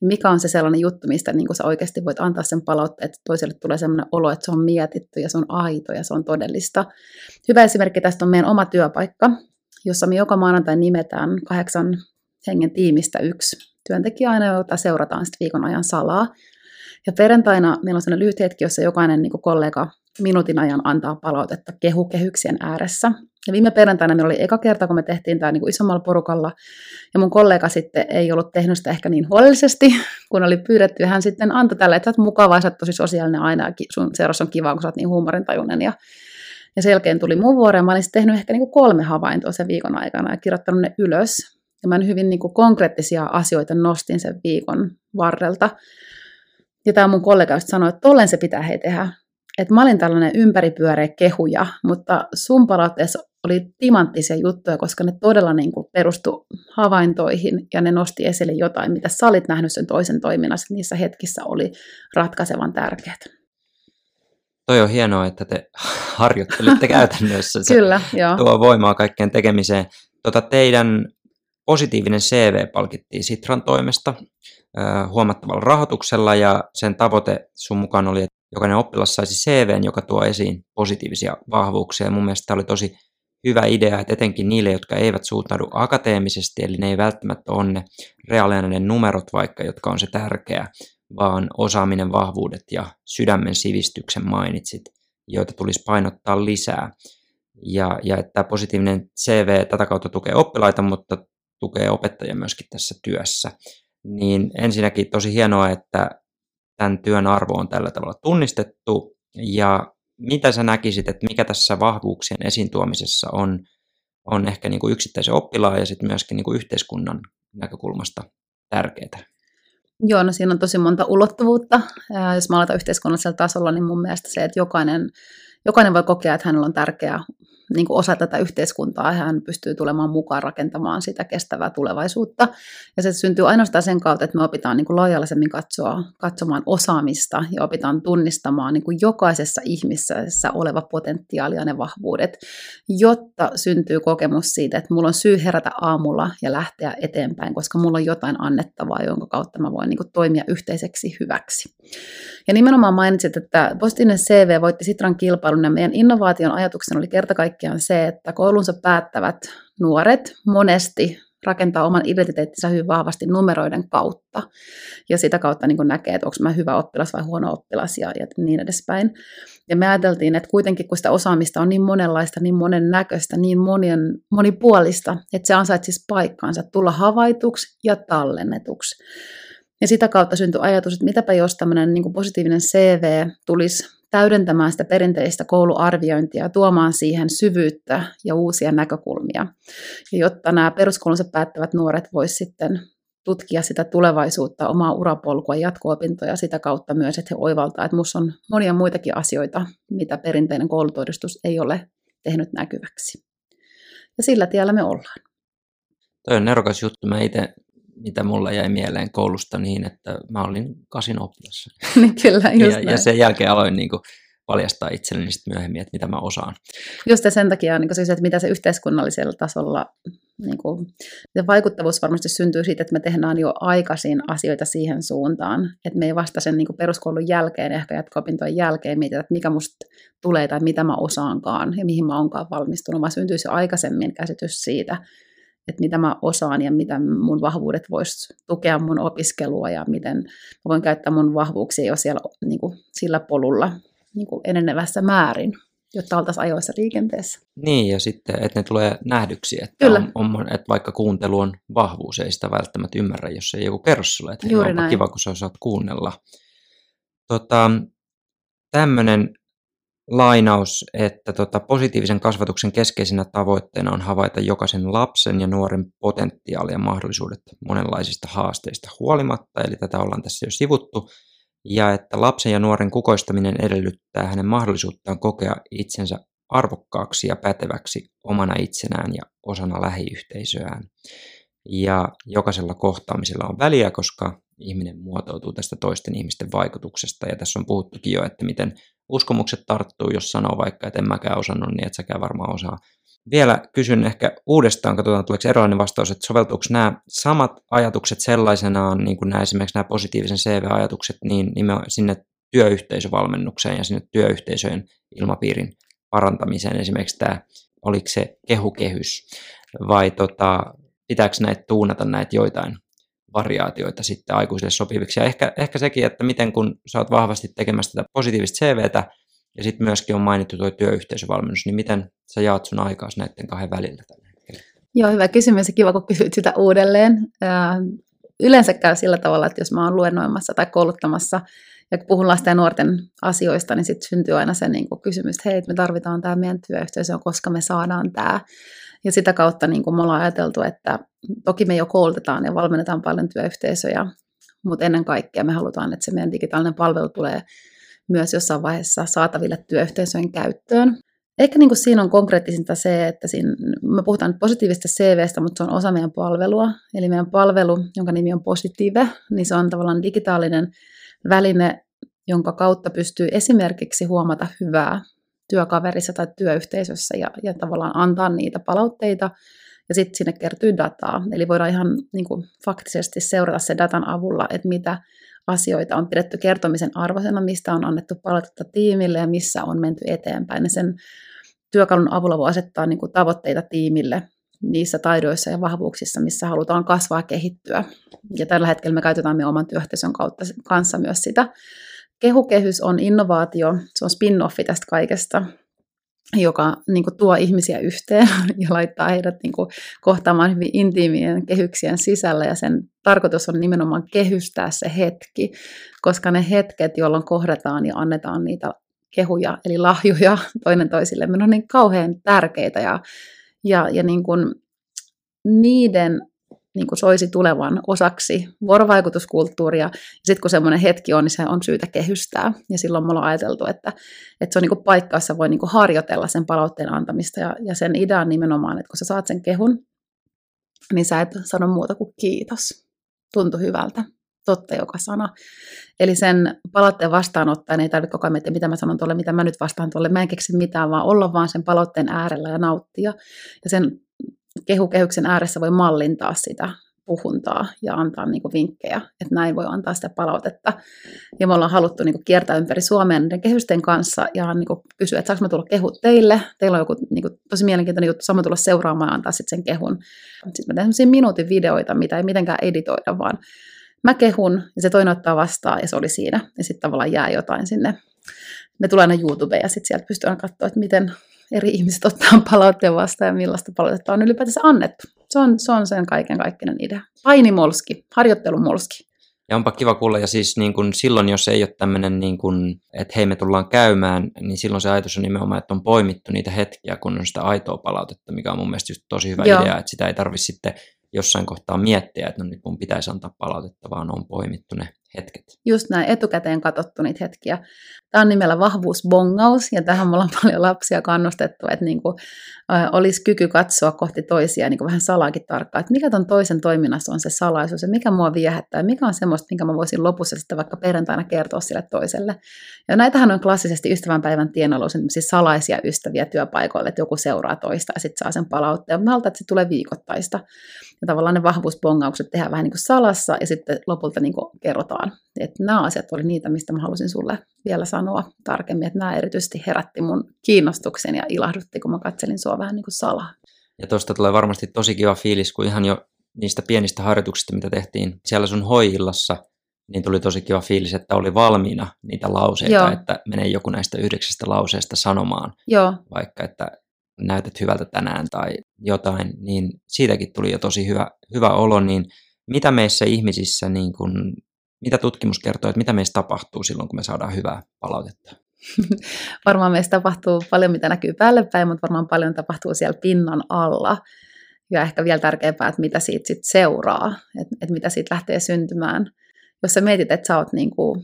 Mikä on se sellainen juttu, mistä niin kun sä oikeasti voit antaa sen palautteen, että toiselle tulee sellainen olo, että se on mietitty ja se on aito ja se on todellista. Hyvä esimerkki tästä on meidän oma työpaikka, jossa me joka maanantai nimetään 8 hengen tiimistä 1 työntekijä aina, jota seurataan sitten viikon ajan salaa. Ja perjantaina meillä on sellainen lyhyt hetki, jossa jokainen niin kuin kollega minuutin ajan antaa palautetta kehukehyksien ääressä. Ja viime perjantaina meillä oli eka kerta, kun me tehtiin tämä niin kuin isommalla porukalla. Ja mun kollega sitten ei ollut tehnyt sitä ehkä niin huolellisesti, kun oli pyydetty. Hän sitten antoi tälle, että sä oot mukavaa, sä oot tosi sosiaalinen aina, ja sun seurassa on kivaa, kun sä oot niin huumorintajuinen. Ja sen jälkeen tuli mun vuoro, ja mä olin sitten tehnyt ehkä niin kuin 3 havaintoa sen viikon aikana ja kirjoittanut ne ylös. Ja mä hyvin niin kuin konkreettisia asioita nostin sen viikon varrelta. Ja tämä mun kollega just sanoi, että tolleen se pitää tehdä. Että mä olin tällainen ympäripyöreä kehuja, mutta sun palautteessa oli timanttisia juttuja, koska ne todella niin kuin perustu havaintoihin ja ne nosti esille jotain, mitä sä olit nähnyt sen toisen toiminnassa. Niissä hetkissä oli ratkaisevan tärkeät. Toi on hienoa, että te harjoittelitte käytännössä. Se Kyllä, joo. Tuo voimaa kaikkeen tekemiseen. Teidän Positiivinen CV palkittiin Sitran toimesta huomattavalla rahoituksella, ja sen tavoite sun mukaan oli, että jokainen oppilas saisi CVn, joka tuo esiin positiivisia vahvuuksia. Mun mielestä tämä oli tosi hyvä idea, että etenkin niille, jotka eivät suuntaudu akateemisesti, eli ne ei välttämättä ole ne reaaliainen numerot vaikka, jotka on se tärkeä, vaan osaaminen, vahvuudet ja sydämen sivistyksen mainitsit, joita tulisi painottaa lisää. Ja että positiivinen CV tätä kautta tukee oppilaita, mutta tukee opettajia myöskin tässä työssä. Niin ensinnäkin tosi hienoa, että tämän työn arvo on tällä tavalla tunnistettu. Ja mitä sä näkisit, että mikä tässä vahvuuksien esiin tuomisessa on ehkä niin kuin yksittäisen oppilaan ja sitten myöskin niin kuin yhteiskunnan näkökulmasta tärkeää? Joo, no siinä on tosi monta ulottuvuutta. Jos mä aloitan yhteiskunnallisella tasolla, niin mun mielestä se, että jokainen voi kokea, että hänellä on tärkeää niin kuin osa tätä yhteiskuntaa, hän pystyy tulemaan mukaan rakentamaan sitä kestävää tulevaisuutta. Ja se syntyy ainoastaan sen kautta, että me opitaan niin kuin laajallisemmin katsomaan osaamista ja opitaan tunnistamaan niin kuin jokaisessa ihmisessä oleva potentiaali ja ne vahvuudet, jotta syntyy kokemus siitä, että mulla on syy herätä aamulla ja lähteä eteenpäin, koska mulla on jotain annettavaa, jonka kautta mä voin niin kuin toimia yhteiseksi hyväksi. Ja nimenomaan mainitsit, että positiivinen CV voitti Sitran kilpailun ja meidän innovaation ajatuksena oli kerta kaikkiaan se, että koulunsa päättävät nuoret monesti rakentaa oman identiteettinsä hyvin vahvasti numeroiden kautta. Ja sitä kautta niin kuin näkee, että onko mä hyvä oppilas vai huono oppilas ja niin edespäin. Ja me ajateltiin, että kuitenkin kun sitä osaamista on niin monenlaista, niin monennäköistä, niin monipuolista, että se ansaitsisi paikkaansa tulla havaituksi ja tallennetuksi. Ja sitä kautta syntyi ajatus, että mitäpä jos tämmöinen niin kuin positiivinen CV tulisi täydentämään sitä perinteistä kouluarviointia ja tuomaan siihen syvyyttä ja uusia näkökulmia. Ja jotta nämä peruskoulunsa päättävät nuoret voisivat sitten tutkia sitä tulevaisuutta, omaa urapolkua, jatko-opintoja sitä kautta myös, että he oivaltaa, että minussa on monia muitakin asioita, mitä perinteinen koulutodistus ei ole tehnyt näkyväksi. Ja sillä tiellä me ollaan. Toi on nerokas juttu. Mä itse, mitä mulla jäi mieleen koulusta niin, että mä olin 8 oppilas. Kyllä, just ja sen jälkeen aloin niin kuin paljastaa itselleni sit myöhemmin, että mitä mä osaan. Just ja sen takia, niin siis, että mitä se yhteiskunnallisella tasolla, niin kuin, se vaikuttavuus varmasti syntyy siitä, että me tehdään jo aikaisin asioita siihen suuntaan. Että me ei vasta sen niin kuin peruskoulun jälkeen, ehkä jatko-opintojen jälkeen mietitä, että mikä musta tulee tai mitä mä osaankaan ja mihin mä oonkaan valmistunut. Mä syntyisi jo aikaisemmin käsitys siitä, että mitä mä osaan ja mitä mun vahvuudet voisi tukea mun opiskelua ja miten mä voin käyttää mun vahvuuksia jo siellä, niin kuin, sillä polulla niin kuin enenevässä määrin, jotta oltaisiin ajoissa liikenteessä. Niin, ja sitten, että ne tulee nähdyksi, että, että vaikka kuuntelu on vahvuus, ei sitä välttämättä ymmärrä, jos ei joku kerro sulle, että onpa kiva, kun sä osaat kuunnella. Tämmöinen lainaus, että positiivisen kasvatuksen keskeisenä tavoitteena on havaita jokaisen lapsen ja nuoren potentiaalia ja mahdollisuudet monenlaisista haasteista huolimatta, eli tätä ollaan tässä jo sivuttu, ja että lapsen ja nuoren kukoistaminen edellyttää hänen mahdollisuuttaan kokea itsensä arvokkaaksi ja päteväksi omana itsenään ja osana lähiyhteisöään. Ja jokaisella kohtaamisella on väliä, koska ihminen muotoutuu tästä toisten ihmisten vaikutuksesta, ja tässä on puhuttukin jo, että miten uskomukset tarttuu, jos sanoo vaikka, että en mäkään osannut, niin et säkään varmaan osaa. Vielä kysyn ehkä uudestaan, katsotaan tuleeko erilainen vastaus, että soveltuuko nämä samat ajatukset sellaisenaan, niin kuin nämä, esimerkiksi nämä positiivisen CV-ajatukset, niin sinne työyhteisövalmennukseen ja sinne työyhteisöjen ilmapiirin parantamiseen, esimerkiksi tämä, oliko se kehukehys, vai pitääkö näitä tuunata näitä joitain variaatioita sitten aikuisille sopiviksi. Ja ehkä sekin, että miten kun sä oot vahvasti tekemässä tätä positiivista CVtä, ja sitten myöskin on mainittu tuo työyhteisövalmennus, niin miten sä jaat sun aikaas näiden kahden välillä tällä hetkellä? Joo, hyvä kysymys ja kiva, kun kysyt sitä uudelleen. Yleensä käy sillä tavalla, että jos mä oon luennoimassa tai kouluttamassa, ja kun puhun lasten ja nuorten asioista, niin sitten syntyy aina se niin kuin kysymys, että hei, me tarvitaan tämä meidän työyhteisöön, koska me saadaan tämä. Ja sitä kautta niin kuin me ollaan ajateltu, että toki me jo koulutetaan ja valmennetaan paljon työyhteisöjä, mutta ennen kaikkea me halutaan, että se meidän digitaalinen palvelu tulee myös jossain vaiheessa saataville työyhteisöjen käyttöön. Ehkä niin kuin siinä on konkreettisinta se, että me puhutaan positiivista CVstä, mutta se on osa meidän palvelua. Eli meidän palvelu, jonka nimi on Positive, niin se on tavallaan digitaalinen väline, jonka kautta pystyy esimerkiksi huomata hyvää työkaverissa tai työyhteisössä ja tavallaan antaa niitä palautteita ja sitten sinne kertyy dataa. Eli voidaan ihan niin kuin faktisesti seurata sen datan avulla, että mitä asioita on pidetty kertomisen arvoisena, mistä on annettu palautetta tiimille ja missä on menty eteenpäin. Ja sen työkalun avulla voi asettaa niin kuin tavoitteita tiimille niissä taidoissa ja vahvuuksissa, missä halutaan kasvaa ja kehittyä. Ja tällä hetkellä me käytetään meidän oman työyhteisön kanssa myös sitä. Kehukehys on innovaatio, se on spin-offi tästä kaikesta, joka niin kuin tuo ihmisiä yhteen ja laittaa heidät niin kuin kohtaamaan hyvin intiimien kehyksien sisällä. Ja sen tarkoitus on nimenomaan kehystää se hetki, koska ne hetket, jolloin kohdataan ja annetaan niitä kehuja, eli lahjoja toinen toisille, ne on niin kauhean tärkeitä ja niin kuin niiden niin kuin soisi tulevan osaksi vuorovaikutuskulttuuria, ja sitten kun semmoinen hetki on, niin se on syytä kehystää, ja silloin me ollaan ajateltu, että se on niin kuin paikka, jossa voi niin kuin harjoitella sen palautteen antamista, ja sen idea on nimenomaan, että kun sä saat sen kehun, niin sä et sano muuta kuin kiitos, tuntui hyvältä, totta joka sana, eli sen palautteen vastaanottajan ei tarvitse koko ajan miettiä, mitä mä sanon tuolle, mitä mä nyt vastaan tuolle, mä en keksi mitään, vaan olla vaan sen palautteen äärellä ja nauttia, ja sen kehukehyksen ääressä voi mallintaa sitä puhuntaa ja antaa niin kuin vinkkejä, että näin voi antaa sitä palautetta. Ja me ollaan haluttu niin kuin kiertää ympäri Suomea niiden kehysten kanssa ja niin kuin kysyä, että saanko mä tulla kehu teille. Teillä on joku niin kuin tosi mielenkiintoinen juttu, saanko tulla seuraamaan ja antaa sitten sen kehun. Sitten mä teen sellaisia minuutin videoita, mitä ei mitenkään editoida, vaan mä kehun ja se toinen ottaa vastaan ja se oli siinä. Ja sitten tavallaan jää jotain sinne. Ne tulee aina YouTubeen ja sitten sieltä pystyy katsoa, että miten eri ihmiset ottaa palautteen vastaan ja millaista palautetta on ylipäätänsä annettu. Se on sen kaiken idea. Painimolski, harjoittelumolski. Ja onpa kiva kuulla. Ja siis niin kun silloin, jos ei ole tämmöinen, niin kun, että hei me tullaan käymään, niin silloin se ajatus on nimenomaan, että on poimittu niitä hetkiä, kun on sitä aitoa palautetta, mikä on mun mielestä just tosi hyvä idea, että sitä ei tarvitse sitten jossain kohtaa miettiä, että no nyt mun pitäisi antaa palautetta, vaan on poimittu ne hetket. Just näin, etukäteen katsottu niitä hetkiä. Tämä on nimellä vahvuusbongaus, ja tähän me ollaan paljon lapsia kannustettu, että niin kuin, olisi kyky katsoa kohti toisia niin kuin vähän salaakin tarkkaan, että mikä ton toisen toiminnassa on se salaisuus, ja mikä mua viehättää, mikä on semmoista, minkä mä voisin lopussa sitten vaikka perjantaina kertoa sille toiselle. Ja näitähän on klassisesti ystävänpäivän tienoilla, siis salaisia ystäviä työpaikoille, että joku seuraa toista, ja sitten saa sen palautteen. Mä halutaan, että se tulee viikoittaista. Ja tavallaan ne vahvuusbongaukset tehdään vähän niin kuin salassa, ja sitten lopulta niin kuin kerrotaan. Että nämä asiat oli niitä, mistä mä halusin sulle vielä sanoa tarkemmin, että nämä erityisesti herätti mun kiinnostuksen ja ilahdutti, kun mä katselin sua vähän niin kuin salaa. Ja tuosta tulee varmasti tosi kiva fiilis, kun ihan jo niistä pienistä harjoituksista, mitä tehtiin siellä sun hoihillassa, niin tuli tosi kiva fiilis, että oli valmiina niitä lauseita, joo, että menee joku näistä 9 lauseesta sanomaan, joo, vaikka että näytät hyvältä tänään tai jotain, niin siitäkin tuli jo tosi hyvä olo, niin mitä meissä ihmisissä, niin kun, mitä tutkimus kertoo, että mitä meissä tapahtuu silloin, kun me saadaan hyvää palautetta? Varmaan meissä tapahtuu paljon, mitä näkyy päälle päin, mutta varmaan paljon tapahtuu siellä pinnan alla. Ja ehkä vielä tärkeämpää, että mitä siitä sit seuraa, että mitä siitä lähtee syntymään. Jos sä mietit, että sä oot niin kuin,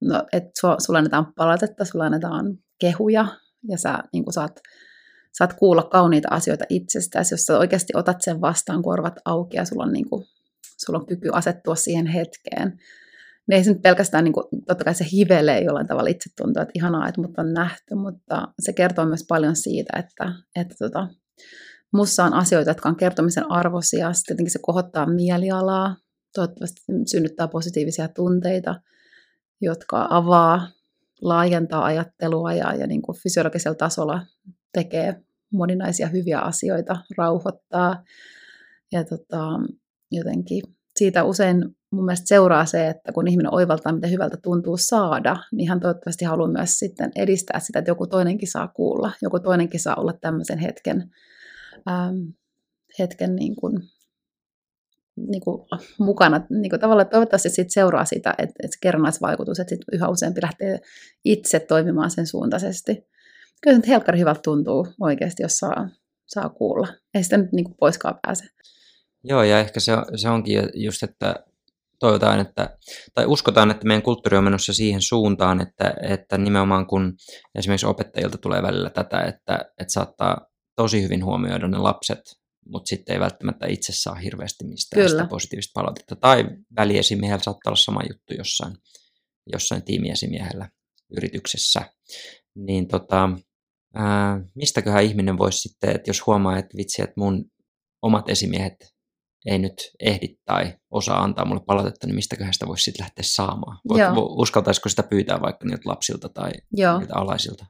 no, että sulla annetaan palautetta, sulla annetaan kehuja ja sä niin kuin saat kuulla kauniita asioita itsestäsi, jos sä oikeasti otat sen vastaan, korvat auki ja sulla on kyky asettua siihen hetkeen. Ne ei se nyt pelkästään, niin kuin, totta kai se hivelee jollain tavalla itsetuntoa, että ihanaa, että mut on nähty, mutta se kertoo myös paljon siitä, että mussa on asioita, jotka on kertomisen arvoisia, sitten tietenkin se kohottaa mielialaa, toivottavasti synnyttää positiivisia tunteita, jotka avaa, laajentaa ajattelua ja niin kuin fysiologisella tasolla tekee moninaisia hyviä asioita, rauhoittaa ja jotenkin siitä usein mun mielestä seuraa se, että kun ihminen oivaltaa, mitä hyvältä tuntuu saada, niin hän toivottavasti haluaa myös sitten edistää sitä, että joku toinenkin saa kuulla, joku toinenkin saa olla tämmöisen hetken niin kuin mukana. Niin kuin tavallaan toivottavasti siitä seuraa sitä, että se kerrannaisvaikutus, että sitten yhä useampi lähtee itse toimimaan sen suuntaisesti. Kyllä nyt helkkari hyvältä tuntuu oikeasti, jos saa kuulla. Ei sitä nyt niin kuin poiskaan pääse. Joo, ja ehkä se onkin just, että toivotaan, että, tai uskotaan, että meidän kulttuuri on menossa siihen suuntaan, että nimenomaan kun esimerkiksi opettajilta tulee välillä tätä, että saattaa tosi hyvin huomioida ne lapset, mutta sitten ei välttämättä itse saa hirveästi mistään sitä positiivista palautetta. Tai väliesimiehellä saattaa olla sama juttu jossain tiimiesimiehellä yrityksessä. Niin mistäköhän ihminen voisi sitten, että jos huomaa, että vitsi, että mun omat esimiehet ei nyt ehdi tai osaa antaa mulle palautetta, niin mistäköhän sitä voisi sitten lähteä saamaan? Uskaltaisiko sitä pyytää vaikka niiltä lapsilta tai niiltä alaisilta?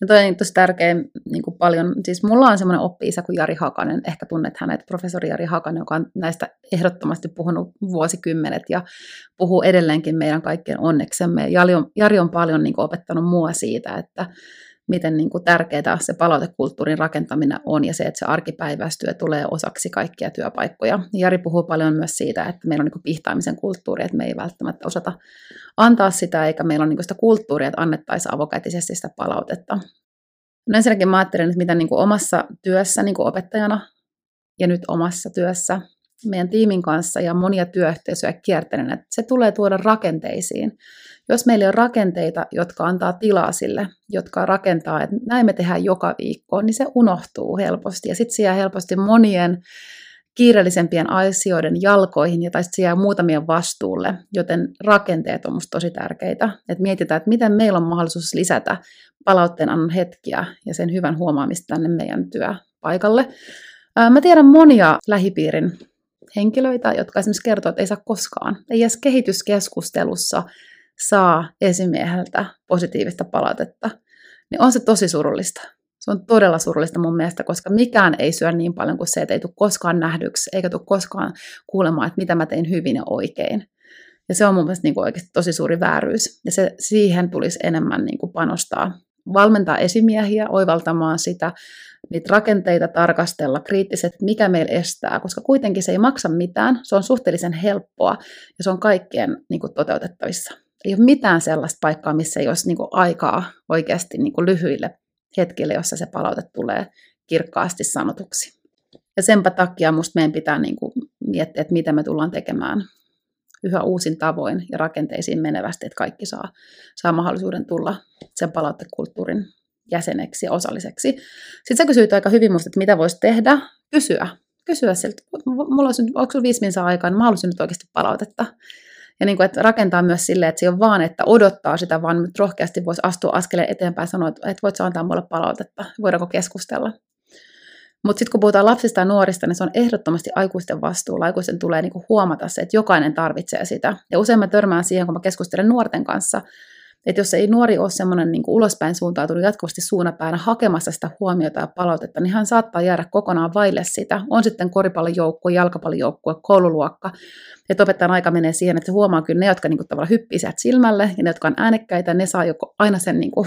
No toi on tosi tärkeä niin kuin paljon. Siis mulla on semmoinen oppi-isä kuin Jari Hakanen. Ehkä tunnet hänet, professori Jari Hakanen, joka on näistä ehdottomasti puhunut vuosikymmenet ja puhuu edelleenkin meidän kaikkien onneksemme. Jari on paljon niin kuin opettanut mua siitä, että miten niin kuin tärkeää se palautekulttuurin rakentaminen on ja se, että se arkipäiväistyö tulee osaksi kaikkia työpaikkoja. Jari puhuu paljon myös siitä, että meillä on niin kuin pihtaamisen kulttuuri, että me ei välttämättä osata antaa sitä, eikä meillä on niin kuin sitä kulttuuria, että annettaisiin avokätisesti sitä palautetta. No ensinnäkin mä ajattelin, että mitä niin kuin omassa työssä niin kuin opettajana ja nyt omassa työssä meidän tiimin kanssa ja monia työyhteisöjä kiertänyt, että se tulee tuoda rakenteisiin. Jos meillä on rakenteita, jotka antaa tilaa sille, jotka rakentaa, että näin me tehdään joka viikko, niin se unohtuu helposti. Ja sitten se jää helposti monien kiireellisempien asioiden jalkoihin ja tai sitten se jää muutamien vastuulle, joten rakenteet on musta tosi tärkeitä. Et mietitään, että miten meillä on mahdollisuus lisätä palautteen annon hetkiä ja sen hyvän huomaamista tänne meidän työpaikalle. Mä tiedän monia lähipiirin henkilöitä, jotka esimerkiksi kertoo, että ei saa koskaan, ei edes kehityskeskustelussa saa esimieheltä positiivista palautetta, niin on se tosi surullista. Se on todella surullista mun mielestä, koska mikään ei syö niin paljon kuin se, että ei tule koskaan nähdyksi, eikä tule koskaan kuulemaan, että mitä mä tein hyvin ja oikein. Ja se on mun mielestä niin kuin oikeasti tosi suuri vääryys, ja se, siihen tulisi enemmän niin kuin panostaa. Valmentaa esimiehiä, oivaltamaan sitä, niitä rakenteita tarkastella, kriittiset, mikä meillä estää, koska kuitenkin se ei maksa mitään, se on suhteellisen helppoa ja se on kaikkien niin kuin toteutettavissa. Ei ole mitään sellaista paikkaa, missä ei olisi niin kuin aikaa oikeasti niin kuin lyhyille hetkille, jossa se palaute tulee kirkkaasti sanotuksi. Ja senpä takia musta meidän pitää niin kuin miettiä, että mitä me tullaan tekemään yhä uusin tavoin ja rakenteisiin menevästi, että kaikki saa mahdollisuuden tulla sen palautekulttuurin jäseneksi ja osalliseksi. Sitten sä kysyit aika hyvin musta, että mitä voisi tehdä, kysyä siltä, mulla olisi, onko sinulla 5 minuuttia aikaa, niin mä haluaisin nyt oikeasti palautetta. Ja niin kuin, että rakentaa myös silleen, että se on vaan, että odottaa sitä, vaan rohkeasti voisi astua askeleen eteenpäin ja sanoa, että voit sä antaa mulle palautetta, voidaanko keskustella. Mutta sitten kun puhutaan lapsista ja nuorista, niin se on ehdottomasti aikuisten vastuulla. Aikuisten tulee niinku huomata se, että jokainen tarvitsee sitä. Ja usein mä törmään siihen, kun mä keskustelen nuorten kanssa, että jos ei nuori ole semmoinen niinku ulospäin suuntautunut jatkuvasti suunapäänä hakemassa sitä huomiota ja palautetta, niin hän saattaa jäädä kokonaan vaille sitä. On sitten koripallojoukkue, jalkapallojoukkue, koululuokka. Että opettajan aika menee siihen, että huomaa kyllä ne, jotka niinku tavallaan hyppii sieltä silmälle ja ne, jotka on äänekkäitä, ne saa joko aina sen niinku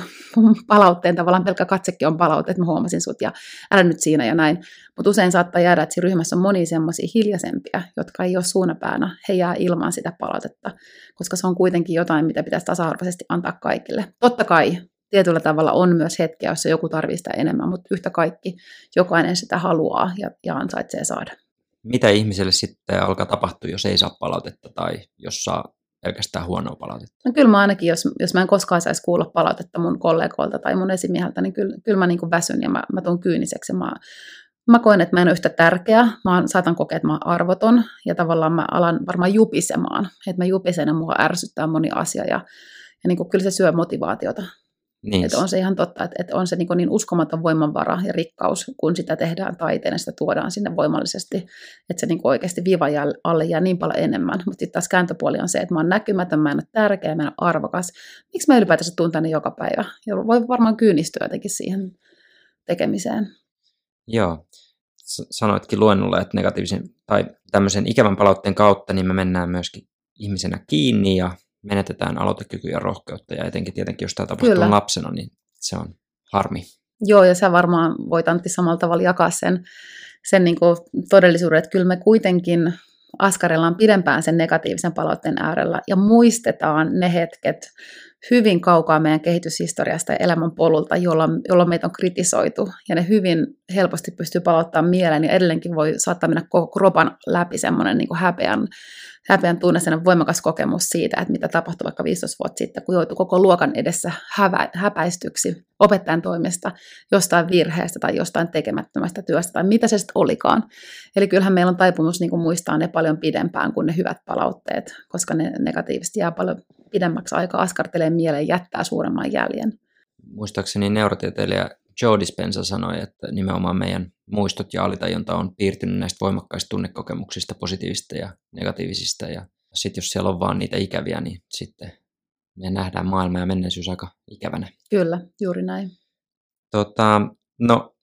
palautteen, tavallaan pelkkä katsekin on palaute, että mä huomasin sut ja älä nyt siinä ja näin. Mutta usein saattaa jäädä, että siinä ryhmässä on monia semmoisia hiljaisempia, jotka ei ole suunapäänä, he jää ilman sitä palautetta, koska se on kuitenkin jotain, mitä pitäisi tasa-arvoisesti antaa kaikille. Totta kai tietyllä tavalla on myös hetkiä, jossa joku tarvitsee sitä enemmän, mutta yhtä kaikki jokainen sitä haluaa ja ansaitsee saada. Mitä ihmiselle sitten alkaa tapahtua, jos ei saa palautetta tai jos saa pelkästään huonoa palautetta? No kyllä mä ainakin, jos mä en koskaan saisi kuulla palautetta mun kollegoilta tai mun esimieheltä, niin kyllä mä niin kuin väsyn ja mä tuun kyyniseksi. Mä koen, että mä en ole yhtä tärkeä. Mä saatan kokea, että mä oon arvoton ja tavallaan mä alan varmaan jupisemaan. Että mä jupisen ja mua ärsyttää moni asia ja niin kuin kyllä se syö motivaatiota. Niin. Että on se ihan totta, että on se niin uskomaton voimanvara ja rikkaus, kun sitä tehdään taiteen ja sitä tuodaan sinne voimallisesti, että se niin kuin oikeasti viivan alle jää niin paljon enemmän. Mutta sitten taas kääntöpuoli on se, että mä oon näkymätön, mä en ole tärkeä, mä en ole arvokas. Miksi mä ylipäätänsä tuun tänne joka päivä? Ja voi varmaan kyynistyä jotenkin siihen tekemiseen. Joo. Sanoitkin luennolla, että negatiivisen tai tämmöisen ikävän palautteen kautta niin me mennään myöskin ihmisenä kiinni ja menetetään aloitekykyä ja rohkeutta, ja etenkin tietenkin, jos tämä tapahtuu kyllä lapsena, niin se on harmi. Joo, ja sä varmaan voit Antti samalla tavalla jakaa sen niin kuin todellisuuden, että kyllä me kuitenkin askarellaan pidempään sen negatiivisen palautteen äärellä, ja muistetaan ne hetket hyvin kaukaa meidän kehityshistoriasta ja elämänpolulta, jolloin meitä on kritisoitu, ja ne hyvin helposti pystyy palauttamaan mieleen, ja edelleenkin voi saattaa mennä koko kropan läpi semmoinen niin kuin häpeän tunne, sen voimakas kokemus siitä, että mitä tapahtui vaikka 15 vuotta sitten, kun joutui koko luokan edessä häpäistyksi opettajan toimesta jostain virheestä tai jostain tekemättömästä työstä tai mitä se sitten olikaan. Eli kyllähän meillä on taipumus niin kuin muistaa ne paljon pidempään kuin ne hyvät palautteet, koska ne negatiivisesti jää paljon pidemmäksi aikaa, askartelee mieleen, jättää suuremman jäljen. Muistaakseni neurotieteilijä Joe Dispenza sanoi, että nimenomaan meidän muistot ja alitajunta on piirtynyt näistä voimakkaista tunnekokemuksista, positiivisista ja negatiivisista. Ja sitten jos siellä on vaan niitä ikäviä, niin sitten me nähdään maailma ja menneisyys aika ikävänä. Kyllä, juuri näin. No,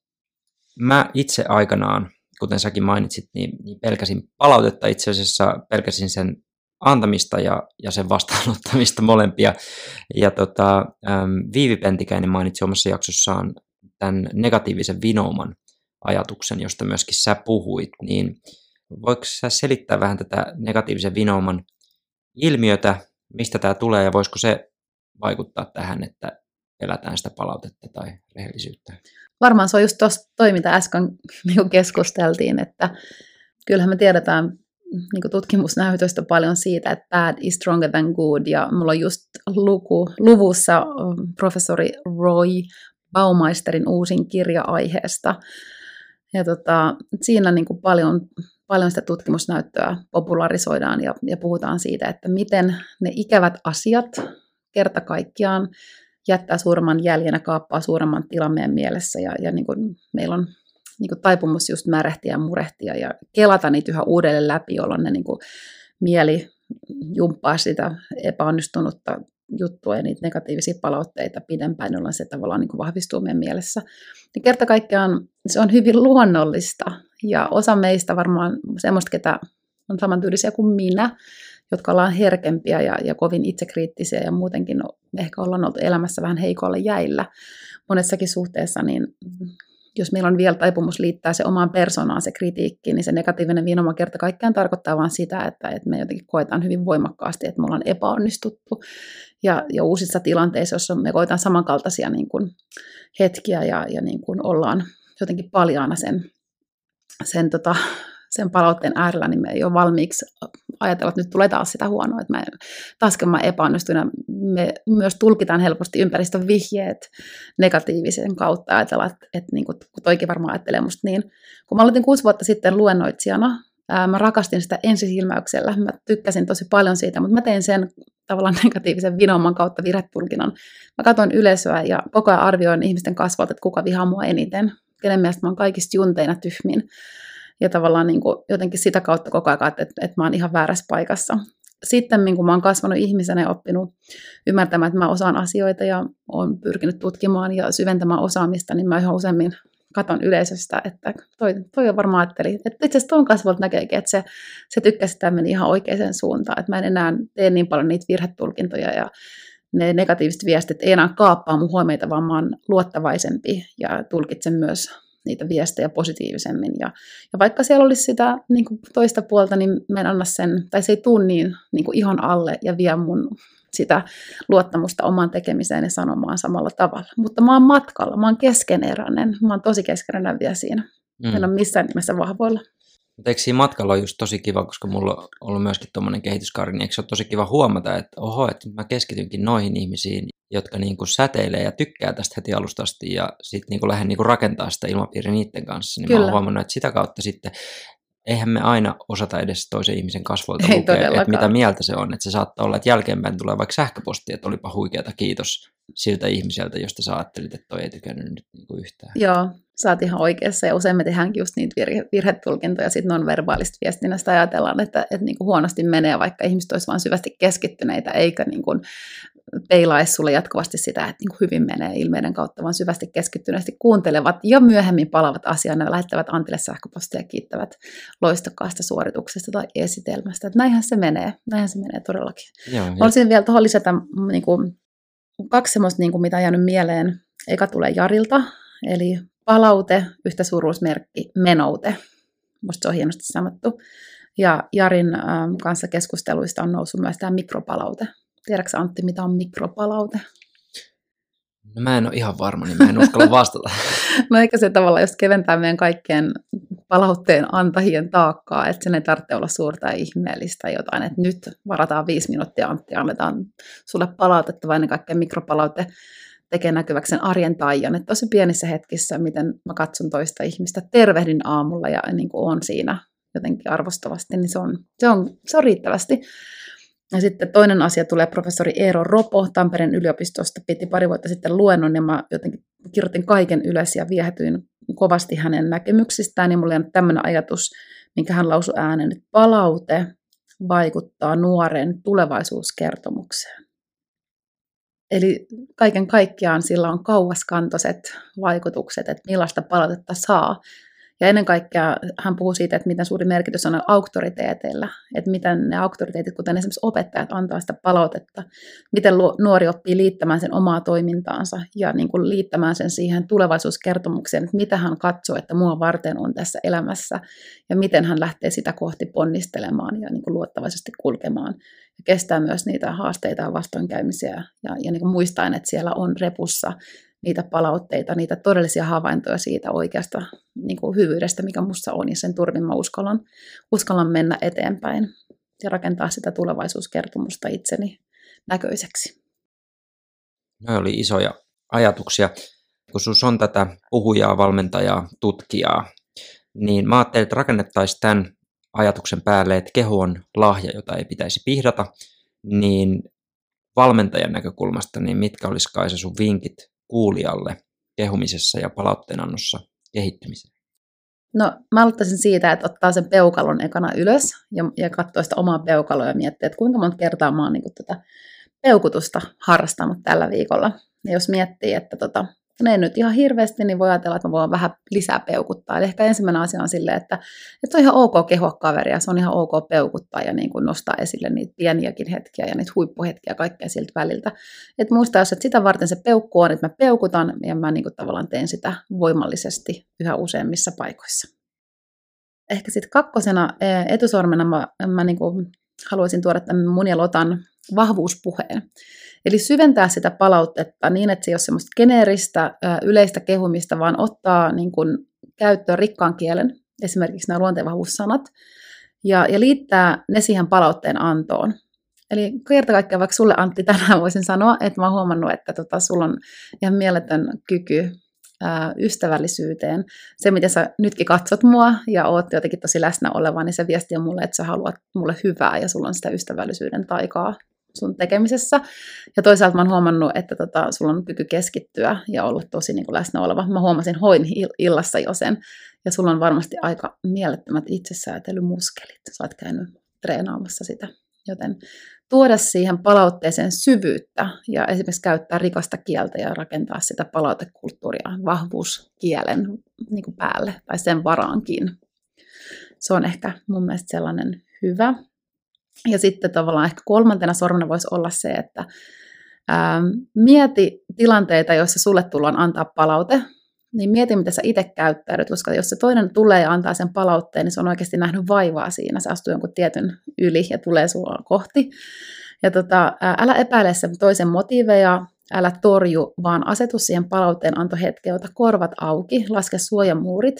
mä itse aikanaan, kuten säkin mainitsit, niin pelkäsin palautetta, itse asiassa pelkäsin sen antamista ja sen vastaanottamista molempia. Ja Viivi Pentikäinen mainitsi omassa jaksossaan tämän negatiivisen vinouman ajatuksen, josta myöskin sä puhuit. Niin voiko sä selittää vähän tätä negatiivisen vinouman ilmiötä, mistä tämä tulee ja voisiko se vaikuttaa tähän, että pelätään sitä palautetta tai rehellisyyttä? Varmaan se on just toi, mitä äsken keskusteltiin, että kyllähän me tiedetään niin tutkimusnäytöstä paljon siitä, että bad is stronger than good, ja mulla on just luvussa professori Roy Baumeisterin uusin kirja aiheesta, ja siinä niin paljon sitä tutkimusnäyttöä popularisoidaan ja puhutaan siitä, että miten ne ikävät asiat kerta kaikkiaan jättää suuremman jäljen, kaappaa suuremman tilan meidän mielessä, ja niin kuin meillä on niin kuin taipumus just märehtiä ja murehtia ja kelata niitä yhä uudelleen läpi, jolloin ne niin kuin mieli jumppaa sitä epäonnistunutta juttua ja niitä negatiivisia palautteita pidempään, jolloin se tavallaan niin kuin vahvistuu meidän mielessä. Ja kerta kaikkiaan se on hyvin luonnollista, ja osa meistä varmaan semmoista, ketä on samantyylisiä kuin minä, jotka ollaan herkempiä ja kovin itsekriittisiä ja muutenkin ehkä ollaan oltu elämässä vähän heikoilla jäillä monessakin suhteessa, niin jos meillä on vielä taipumus liittää se omaan persoonaan se kritiikki, niin se negatiivinen vinoma kerta kaikkiaan tarkoittaa vaan sitä, että me jotenkin koetaan hyvin voimakkaasti, että me ollaan epäonnistuttu. Ja uusissa tilanteissa, joissa me koetaan samankaltaisia niin kuin hetkiä ja niin kuin ollaan jotenkin paljaana sen palautteen äärellä, niin me ei ole valmiiksi ajatella, että nyt tulee taas sitä huonoa, että mä epäonnistuin, ja me myös tulkitaan helposti ympäristön vihjeet negatiivisen kautta ja ajatellaan, että niin kuin toikin varmaan ajattelee musta niin. Kun mä aloitin 6 vuotta sitten luennoitsijana, mä rakastin sitä ensisilmäyksellä, mä tykkäsin tosi paljon siitä, mutta mä tein sen tavallaan negatiivisen vinouman kautta virhetulkinnan. Mä katsoin yleisöä ja koko ajan arvioin ihmisten kasvalta, että kuka vihaa mua eniten, kenen mielestä mä oon kaikista junteina tyhmin. Ja tavallaan niin kuin jotenkin sitä kautta koko ajan, että mä oon ihan väärässä paikassa. Sitten kun mä oon kasvanut ihmisenä ja oppinut ymmärtämään, että mä osaan asioita ja oon pyrkinyt tutkimaan ja syventämään osaamista, niin mä yhä useammin katon yleisöstä, että toi on varmaan ajatteli. Että itse asiassa tuon kasvalta näkeekin, että se tykkäsi, että tämä meni ihan oikeaan suuntaan. Että mä en enää tee niin paljon niitä virhetulkintoja ja ne negatiiviset viestit ei enää kaappaa mun huomiota, vaan mä oon luottavaisempi ja tulkitsen myös niitä viestejä positiivisemmin. Ja vaikka siellä olisi sitä niin kuin toista puolta, niin mä en anna sen, tai se ei tule niin kuin ihon alle ja vie mun sitä luottamusta omaan tekemiseen ja sanomaan samalla tavalla. Mutta mä oon matkalla, mä oon keskeneräinen, mä oon tosi keskeneräinen vielä siinä. En ole missään nimessä vahvoilla. Mutta eikö siinä matkalla ole just tosi kiva, koska mulla on ollut myöskin tuommoinen kehityskaari, niin eikö se ole tosi kiva huomata, että että mä keskitynkin noihin ihmisiin, jotka niin kuin säteilee ja tykkää tästä heti alusta asti, ja sitten niin kuin lähden niin kuin rakentaa sitä ilmapiiriä niiden kanssa, niin Kyllä. Mä oon huomannut, että sitä kautta sitten eihän me aina osata edes toisen ihmisen kasvoilta lukea, että mitä mieltä se on, että se saattaa olla, että jälkeenpäin tulee vaikka sähköposti, että olipa huikeata, kiitos siltä ihmiseltä, josta sä ajattelit, että toi ei tykännyt nyt niin kuin yhtään. Joo, sä oot ihan oikeassa, ja usein me tehdäänkin just niitä virhetulkintoja sitten non-verbaalista viestinnästä, ajatellaan, että niin kuin huonosti menee, vaikka ihmiset olisi vaan syvästi keskittyneitä, eikä niin kuin peilaisi sulle jatkuvasti sitä, että niin kuin hyvin menee ilmeiden kautta, vaan syvästi keskittyneesti kuuntelevat ja myöhemmin palaavat asiaan ja lähettävät Antille sähköpostia ja kiittävät loistokkaasta suorituksesta tai esitelmästä. Että näinhän se menee todellakin. Olisin vielä tuohon lisätä niin kuin 2 semmoista, niin kuin mitä on jäänyt mieleen. Eka tulee Jarilta, eli palaute, yhtä suuruusmerkki, menoute. Musta se on hienosti sanottu. Ja Jarin kanssa keskusteluista on noussut myös tämä mikropalaute. Tiedätkö Antti, mitä on mikropalaute? No, mä en ole ihan varma, niin mä en uskalla vastata. No eikä se tavallaan just keventää meidän kaikkien palautteen antajien taakkaa, että sen ei tarvitse olla suurta ja ihmeellistä jotain, että nyt varataan 5 minuuttia Antti, annetaan sulle palautetta, vaan ennen kaikkea mikropalaute tekee näkyväksi sen arjen taian, että tosi pienissä hetkissä, miten mä katson toista ihmistä, tervehdin aamulla ja niin kuin on siinä jotenkin arvostavasti, niin se on riittävästi. Ja sitten toinen asia tulee professori Eero Ropo Tampereen yliopistosta. Piti pari vuotta sitten luennon ja mä jotenkin kirjoitin kaiken ylös ja viehätyin kovasti hänen näkemyksistään. Ja mulla on tämmöinen ajatus, minkä hän lausui ääneen, että palaute vaikuttaa nuoren tulevaisuuskertomukseen. Eli kaiken kaikkiaan sillä on kauaskantoiset vaikutukset, että millaista palautetta saa. Ja ennen kaikkea hän puhuu siitä, että miten suuri merkitys on auktoriteeteilla, että miten ne auktoriteetit, kuten esimerkiksi opettajat, antaa sitä palautetta, miten nuori oppii liittämään sen omaa toimintaansa ja niin kuin liittämään sen siihen tulevaisuuskertomukseen, että mitä hän katsoo, että mua varten on tässä elämässä ja miten hän lähtee sitä kohti ponnistelemaan ja niin kuin luottavaisesti kulkemaan ja kestää myös niitä haasteita ja vastoinkäymisiä ja niin kuin muistaen, että siellä on repussa niitä palautteita, niitä todellisia havaintoja siitä oikeasta niin kuin hyvyydestä, mikä musta on, ja sen turvin mä uskallan mennä eteenpäin ja rakentaa sitä tulevaisuuskertomusta itseni näköiseksi. Ne oli isoja ajatuksia. Kun sus on tätä puhujaa, valmentajaa, tutkijaa, niin mä ajattelin, että rakennettaisiin tämän ajatuksen päälle, että keho on lahja, jota ei pitäisi pihdata, niin valmentajan näkökulmasta, niin mitkä olisi Kaisa sun vinkit kuulijalle kehumisessa ja palauteenannossa kehittymiseen? No, mä aloittaisin siitä, että ottaa sen peukalon ekana ylös ja katsoo sitä omaa peukaloa ja miettii, että kuinka monta kertaa mä oon niin kuin tätä peukutusta harrastanut tällä viikolla. Ja jos miettii, että ne ei nyt ihan hirveästi, niin voi ajatella, että mä voin vähän lisää peukuttaa. Eli ehkä ensimmäinen asia on silleen, että on ihan ok kehua kaveria, se on ihan ok peukuttaa ja niin kuin nostaa esille niitä pieniäkin hetkiä ja niitä huippuhetkiä kaikkea siltä väliltä. Et muista, jos et sitä varten se peukku on, että mä peukutan ja mä niin kuin tavallaan teen sitä voimallisesti yhä useammissa paikoissa. Ehkä sitten kakkosena etusormena mä niin kuin haluaisin tuoda tämän mun ja Lotan vahvuuspuheen. Eli syventää sitä palautetta niin, että se ei ole semmoista geneeristä, yleistä kehumista, vaan ottaa niin kuin käyttöön rikkaan kielen, esimerkiksi nämä luonteenvahvuussanat, ja liittää ne siihen palautteen antoon. Eli kerta kaikkiaan vaikka sulle, Antti, tänään voisin sanoa, että mä oon huomannut, että sulla on ihan mieletön kyky ystävällisyyteen. Se, miten sä nytkin katsot mua ja oot jotenkin tosi läsnä oleva, niin se viestii mulle, että sä haluat mulle hyvää ja sulla on sitä ystävällisyyden taikaa sun tekemisessä. Ja toisaalta mä oon huomannut, että sulla on kyky keskittyä ja olla tosi niin kuin läsnä oleva. Mä huomasin hoin illassa jo sen. Ja sulla on varmasti aika mielettömät itsesäätelymuskelit. Sä oot käynyt treenaamassa sitä. Joten tuoda siihen palautteeseen syvyyttä ja esimerkiksi käyttää rikasta kieltä ja rakentaa sitä palautekulttuuria vahvuuskielen niin kuin päälle tai sen varaankin. Se on ehkä mun mielestä sellainen hyvä. Ja sitten tavallaan ehkä kolmantena sormena voisi olla se, että mieti tilanteita, joissa sulle tullaan antaa palaute, niin mieti, mitä sä itse käyttäydyt, koska jos se toinen tulee ja antaa sen palautteen, niin se on oikeasti nähnyt vaivaa siinä, se astuu jonkun tietyn yli ja tulee sua kohti. Ja älä epäile sen toisen motiiveja, älä torju, vaan asetu siihen palautteen antohetkeen, ota korvat auki, laske suojamuurit,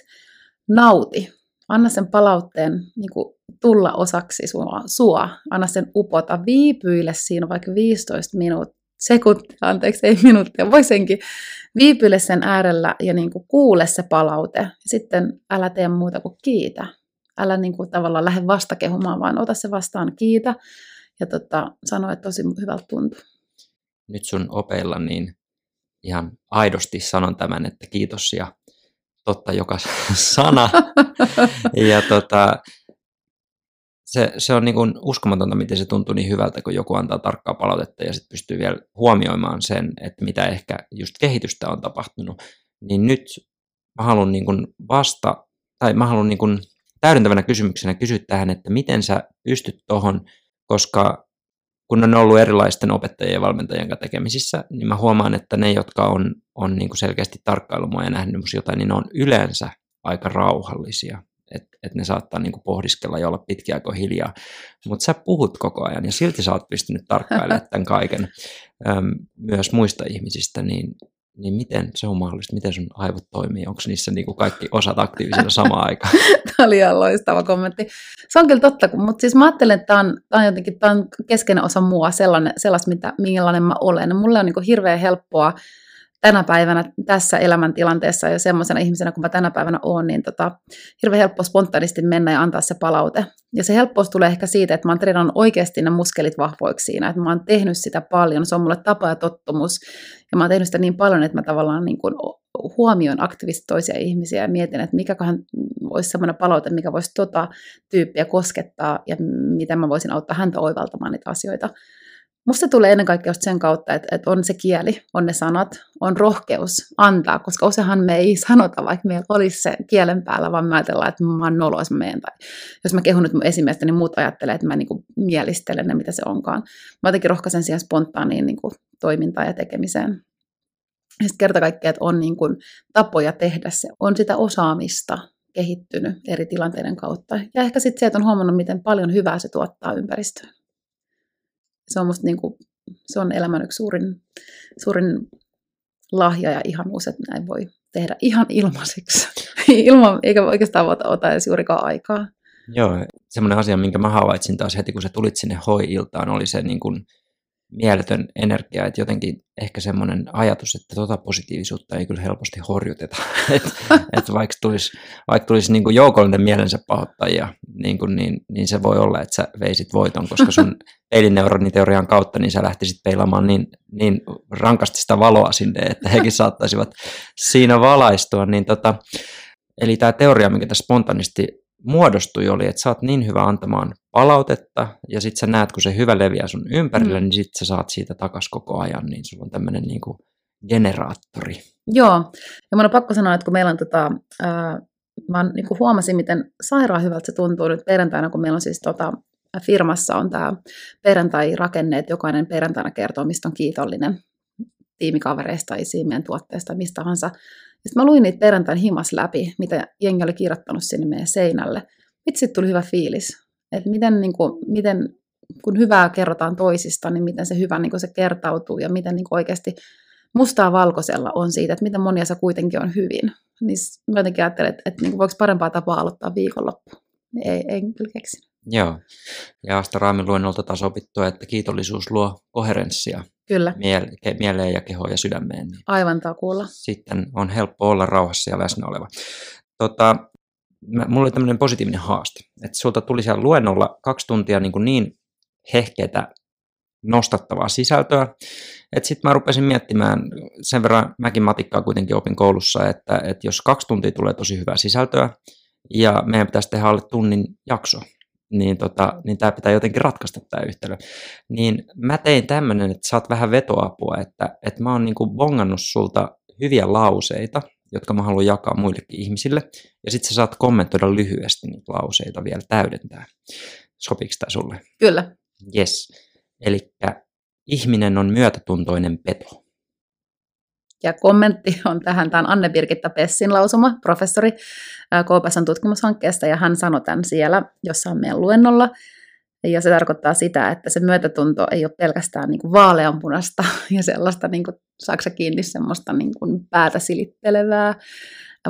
nauti. Anna sen palautteen niin kuin tulla osaksi sua. Anna sen upota. Viipyile siinä vaikka 15 sekuntia, ei minuuttia, voi senkin. Viipyile sen äärellä ja niin kuin kuule se palaute. Sitten älä tee muuta kuin kiitä. Älä niin kuin tavallaan lähde vastakehumaan, vaan ota se vastaan, kiitä. Ja sano, että tosi hyvältä tuntuu. Nyt sun opeilla niin ihan aidosti sanon tämän, että kiitos ja totta joka sana. Ja se on niin kuin uskomatonta, miten se tuntuu niin hyvältä, kun joku antaa tarkkaa palautetta ja sitten pystyy vielä huomioimaan sen, että mitä ehkä just kehitystä on tapahtunut. Niin nyt mä haluan niin kuin niin kuin täydentävänä kysymyksenä kysyä tähän, että miten sä pystyt tohon, koska kun on ollut erilaisten opettajien ja valmentajien kanssa tekemisissä, niin mä huomaan, että ne, jotka on niin kuin selkeästi tarkkailumaan ja nähnyt jotain, niin ne on yleensä aika rauhallisia. Että ne saattaa niin kuin pohdiskella ja olla pitkiä kuin hiljaa. Mutta sä puhut koko ajan ja silti sä oot pystynyt tarkkailemaan tämän kaiken myös muista ihmisistä, niin miten se on mahdollista? Miten sun aivot toimii? Onko niissä niin kuin kaikki osat aktiivisena samaan aikaan? Tämä oli ihan loistava kommentti. Se on kyllä totta, mutta siis mä ajattelen, että tämä on keskeinen osa mua, sellainen, mitä, millainen mä olen. Mulle on niin kuin hirveän helppoa tänä päivänä tässä elämäntilanteessa ja semmoisena ihmisenä, kun mä tänä päivänä oon, niin hirveän helppo spontaanisti mennä ja antaa se palaute. Ja se helppous tulee ehkä siitä, että mä oon treenannut oikeasti ne muskelit vahvoiksi siinä, että mä oon tehnyt sitä paljon, se on mulle tapa ja tottumus, ja mä oon tehnyt sitä niin paljon, että mä tavallaan niin kuin huomioon aktiivisesti toisia ihmisiä ja mietin, että mikäköhän olisi semmoinen palaute, mikä voisi tyyppiä koskettaa ja miten mä voisin auttaa häntä oivaltamaan niitä asioita. Musta tulee ennen kaikkea just sen kautta, että on se kieli, on ne sanat, on rohkeus antaa, koska useinhan me ei sanota, vaikka meillä olisi se kielen päällä, vaan me ajatellaan, että mä oon nolo, jos mä meen. Tai jos mä kehun nyt mun esimiestä, niin muut ajattelee, että mä niinku mielistelen ne, mitä se onkaan. Mä jotenkin rohkaisen siihen spontaaniin niinku toimintaan ja tekemiseen. Ja sitten kerta kaikkea, että on niinku tapoja tehdä se, on sitä osaamista kehittynyt eri tilanteiden kautta. Ja ehkä sitten se, että on huomannut, miten paljon hyvää se tuottaa ympäristöön. Se on musta niinku, se on elämän yksi suurin lahja ja ihanuus, että näin voi tehdä ihan ilmaiseksi. Eikä oikeastaan ota edes juurikaan aikaa. Joo, semmoinen asia, minkä mä havaitsin taas heti, kun sä tulit sinne hoi-iltaan, oli se niin kuin mieletön energia, että jotenkin ehkä semmoinen ajatus, että positiivisuutta ei kyllä helposti horjuteta. että vaikka tulisi niin kuin joukollinen mielensä pahoittajia, niin se voi olla, että sä veisit voiton, koska sun peilineuroniteorian kautta niin sä lähtisit peilaamaan niin rankasti sitä valoa sinne, että hekin saattaisivat siinä valaistua. Niin eli tämä teoria, mikä tässä spontaanisti muodostui, oli, että sä oot niin hyvä antamaan palautetta, ja sit sä näet, kun se hyvä leviää sun ympärille, niin sit sä saat siitä takas koko ajan, niin sulla on tämmönen niinku generaattori. Joo, ja mun on pakko sanoa, että kun meillä on mä niinku huomasin, miten sairaan hyvältä se tuntuu nyt perjantaina, kun meillä on siis firmassa on tää perjantai-rakenne, että jokainen perjantaina kertoo, mistä on kiitollinen tiimikavereista, meidän tuotteista, mistä tahansa. Sitten mä luin niitä perjantain himas läpi, mitä jengi oli kirjoittanut sinne meidän seinälle. Sitten tuli hyvä fiilis, että miten kun hyvää kerrotaan toisista, niin miten se hyvä se kertautuu ja miten oikeasti mustaa valkoisella on siitä, että miten monia se kuitenkin on hyvin. Niin mä jotenkin ajattelin, että voiko parempaa tapaa aloittaa viikonloppu. Ei kyllä keksinyt. Joo, ja Astra Raamin luennolta taas opittua, että kiitollisuus luo koherenssia. Kyllä. Mieleen ja kehoon ja sydämeen. Aivan takuulla. Sitten on helppo olla rauhassa ja läsnä oleva. Mulla oli tämmöinen positiivinen haaste, että sulta tuli siellä luennolla 2 tuntia niin hehkeitä nostattavaa sisältöä, että sitten mä rupesin miettimään, sen verran mäkin matikkaa kuitenkin opin koulussa, että jos 2 tuntia tulee tosi hyvää sisältöä ja meidän pitäisi tehdä alle tunnin jakso, niin tämä pitää jotenkin ratkaista tämä yhtälö. Niin mä tein tämmöinen, että saat vähän vetoapua, että mä oon bongannut sulta hyviä lauseita, jotka mä haluan jakaa muillekin ihmisille, ja sitten sä saat kommentoida lyhyesti niitä lauseita vielä täydentää. Sopiiko tämä sulle? Kyllä. Yes. Elikkä ihminen on myötätuntoinen peto. Ja kommentti on tähän, tämä on Anna-Birgitta Pessin lausuma, professori KPS:n tutkimushankkeesta, ja hän sanoi tämän siellä jossain meidän luennolla. Ja se tarkoittaa sitä, että se myötätunto ei ole pelkästään vaaleanpunasta ja sellaista, saako sä kiinni semmoista päätä silittelevää,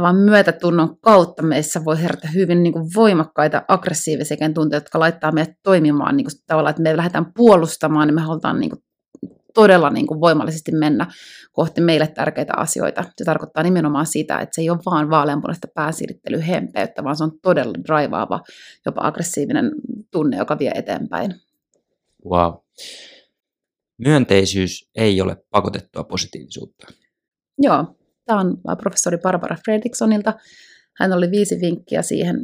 vaan myötätunnon kautta meissä voi herätä hyvin voimakkaita, aggressiivisia tunteita, jotka laittaa meidät toimimaan tavallaan, että me lähdetään puolustamaan, niin me halutaan todella voimallisesti mennä kohti meille tärkeitä asioita. Se tarkoittaa nimenomaan sitä, että se ei ole vaan vaaleanpunaista päänsilittelyhempeyttä, vaan se on todella draivaava, jopa aggressiivinen tunne, joka vie eteenpäin. Wow. Myönteisyys ei ole pakotettua positiivisuutta. Joo. Tämä on professori Barbara Fredricksonilta. Hän oli 5 vinkkiä siihen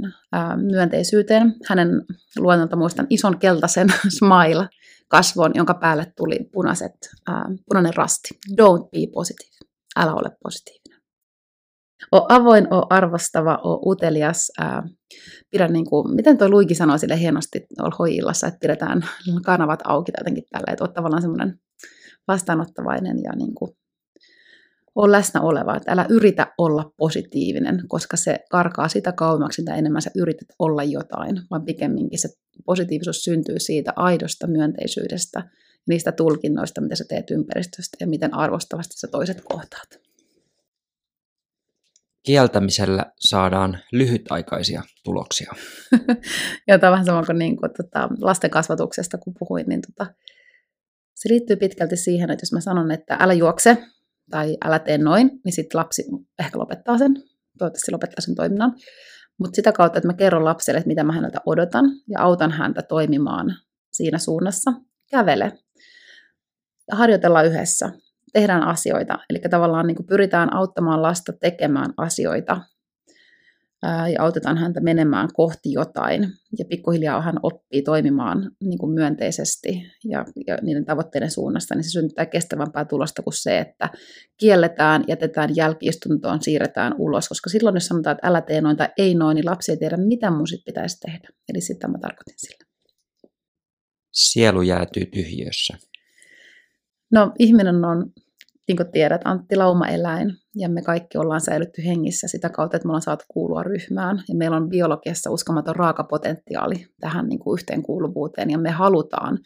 myönteisyyteen. Hänen luennolta muistan ison keltaisen smile kasvon, jonka päälle tuli punainen rasti. Don't be positive. Älä ole positiivinen. O avoin, o arvostava, o utelias. Miten toi Luigi sanoi sille hienosti hoi-illassa, että pidetään kanavat auki tai jotenkin tälleen. Että oot tavallaan semmoinen vastaanottavainen ja on läsnä oleva, että älä yritä olla positiivinen, koska se karkaa sitä kauemmaksi, mitä enemmän sä yrität olla jotain, vaan pikemminkin se positiivisuus syntyy siitä aidosta myönteisyydestä, niistä tulkinnoista, mitä sä teet ympäristöstä ja miten arvostavasti sä toiset kohtaat. Kieltämisellä saadaan lyhytaikaisia tuloksia. Joo, tämä on vähän sama kuin lasten kasvatuksesta, kun puhuin. Se liittyy pitkälti siihen, että jos mä sanon, että älä juokse, tai älä tee noin, niin sitten lapsi ehkä lopettaa sen. Toivottavasti lopettaa sen toiminnan. Mutta sitä kautta, että mä kerron lapselle, että mitä mä häneltä odotan ja autan häntä toimimaan siinä suunnassa. Kävele. Harjoitellaan yhdessä. Tehdään asioita. Eli tavallaan niin kuin pyritään auttamaan lasta tekemään asioita ja autetaan häntä menemään kohti jotain. Ja pikkuhiljaa hän oppii toimimaan niin kuin myönteisesti ja niiden tavoitteiden suunnasta. Niin se synnyttää kestävämpää tulosta kuin se, että kielletään, jätetään jälkiistuntoon, siirretään ulos. Koska silloin, jos sanotaan, että älä tee noin tai ei noin, niin lapsi ei tiedä, mitä mun sit pitäisi tehdä. Eli sitä mä tarkoitin sillä. Sielu jäätyy tyhjössä. No ihminen on, niin kuin tiedät, Antti Lauma-eläin ja me kaikki ollaan säilytty hengissä sitä kautta, että me ollaan saatu kuulua ryhmään ja meillä on biologiassa uskomaton raakapotentiaali tähän niin kuin yhteenkuuluvuuteen ja me halutaan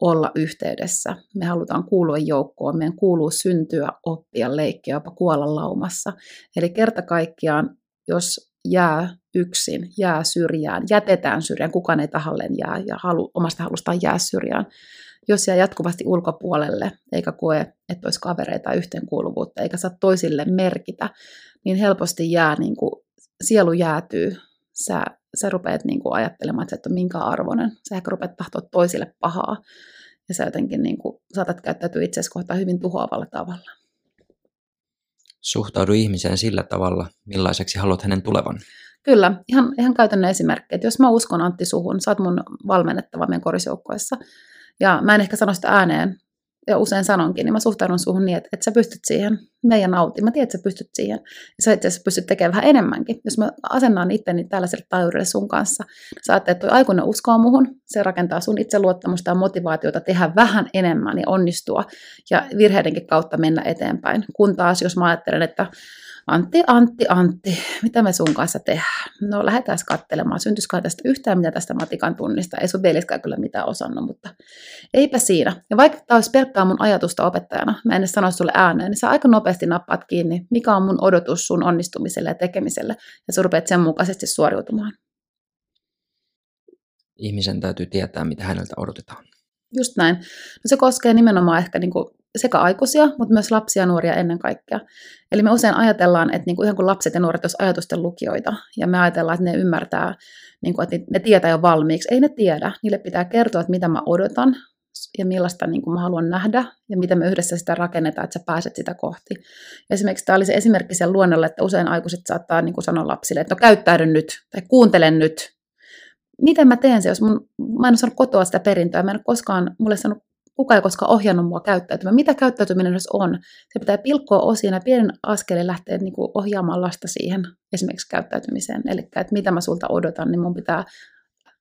olla yhteydessä, me halutaan kuulua joukkoon, meidän kuuluu syntyä, oppia, leikkiä, jopa kuolla laumassa. Eli kerta kaikkiaan, jos jää yksin, jää syrjään, jätetään syrjään, kukaan ei tahalleen jää ja omasta halustaan jää syrjään. Jos jää jatkuvasti ulkopuolelle, eikä koe, että olisi kavereita tai yhteenkuuluvuutta, eikä saa toisille merkitä, niin helposti jää, niin kuin, sielu jäätyy. Sä rupeat niin kuin, ajattelemaan, että sä et ole minkään arvoinen. Sä ehkä rupeat tahtoa toisille pahaa. Ja sä jotenkin niin kuin, saatat käyttäytyä itseäsi kohtaan hyvin tuhoavalla tavalla. Suhtaudu ihmiseen sillä tavalla, millaiseksi haluat hänen tulevan. Kyllä, ihan käytännön esimerkki. Että jos mä uskon Antti suhun, sä oot mun valmennettava meidän korisjoukkoissa. Ja mä en ehkä sano sitä ääneen, ja usein sanonkin, niin mä suhtaudun suhun niin, että sä pystyt siihen, meidän autiin, mä tiedän, että sä pystyt siihen. Ja sä itse asiassa pystyt tekemään vähän enemmänkin. Jos mä asennan itteni tällaiselle taajuudelle sun kanssa, sä ajattelet, että toi aikuinen uskoo muhun, se rakentaa sun itseluottamusta ja motivaatiota tehdä vähän enemmän ja onnistua ja virheidenkin kautta mennä eteenpäin. Kun taas, jos mä ajattelen, että Antti, mitä me sun kanssa tehdään? No lähdetään katselemaan, syntyisikään tästä yhtään, mitä tästä matikan tunnista. Ei sun veljeskään kyllä mitään osannut, mutta eipä siinä. Ja vaikka tämä olisi pelkkää mun ajatusta opettajana, mä en sano sulle ääneen, niin sä aika nopeasti nappaat kiinni, mikä on mun odotus sun onnistumiselle ja tekemiselle, ja sä rupeat sen mukaisesti suoriutumaan. Ihmisen täytyy tietää, mitä häneltä odotetaan. Just näin. No se koskee nimenomaan ehkä niinku sekä aikuisia, mutta myös lapsia ja nuoria ennen kaikkea. Eli me usein ajatellaan, että ihan kuin lapset ja nuoret olisivat ajatusten lukijoita, ja me ajatellaan, että ne ymmärtää, että ne tietää jo valmiiksi. Ei ne tiedä, niille pitää kertoa, että mitä mä odotan ja millaista mä haluan nähdä, ja miten me yhdessä sitä rakennetaan, että sä pääset sitä kohti. Esimerkiksi tämä oli se esimerkki sen luonnolle, että usein aikuiset saattaa sanoa lapsille, että no käyttäydy nyt, tai kuuntele nyt. Miten mä teen se, jos mä en ole saanut kotoa sitä perintöä, mä en ole koskaan, mulle sanonut, kukaan ei koskaan ohjannut mua käyttäytymään. Mitä käyttäytyminen jos on? Se pitää pilkkoa osiin ja pienen askelin lähteä ohjaamaan lasta siihen esimerkiksi käyttäytymiseen. Eli että mitä mä sulta odotan, niin mun pitää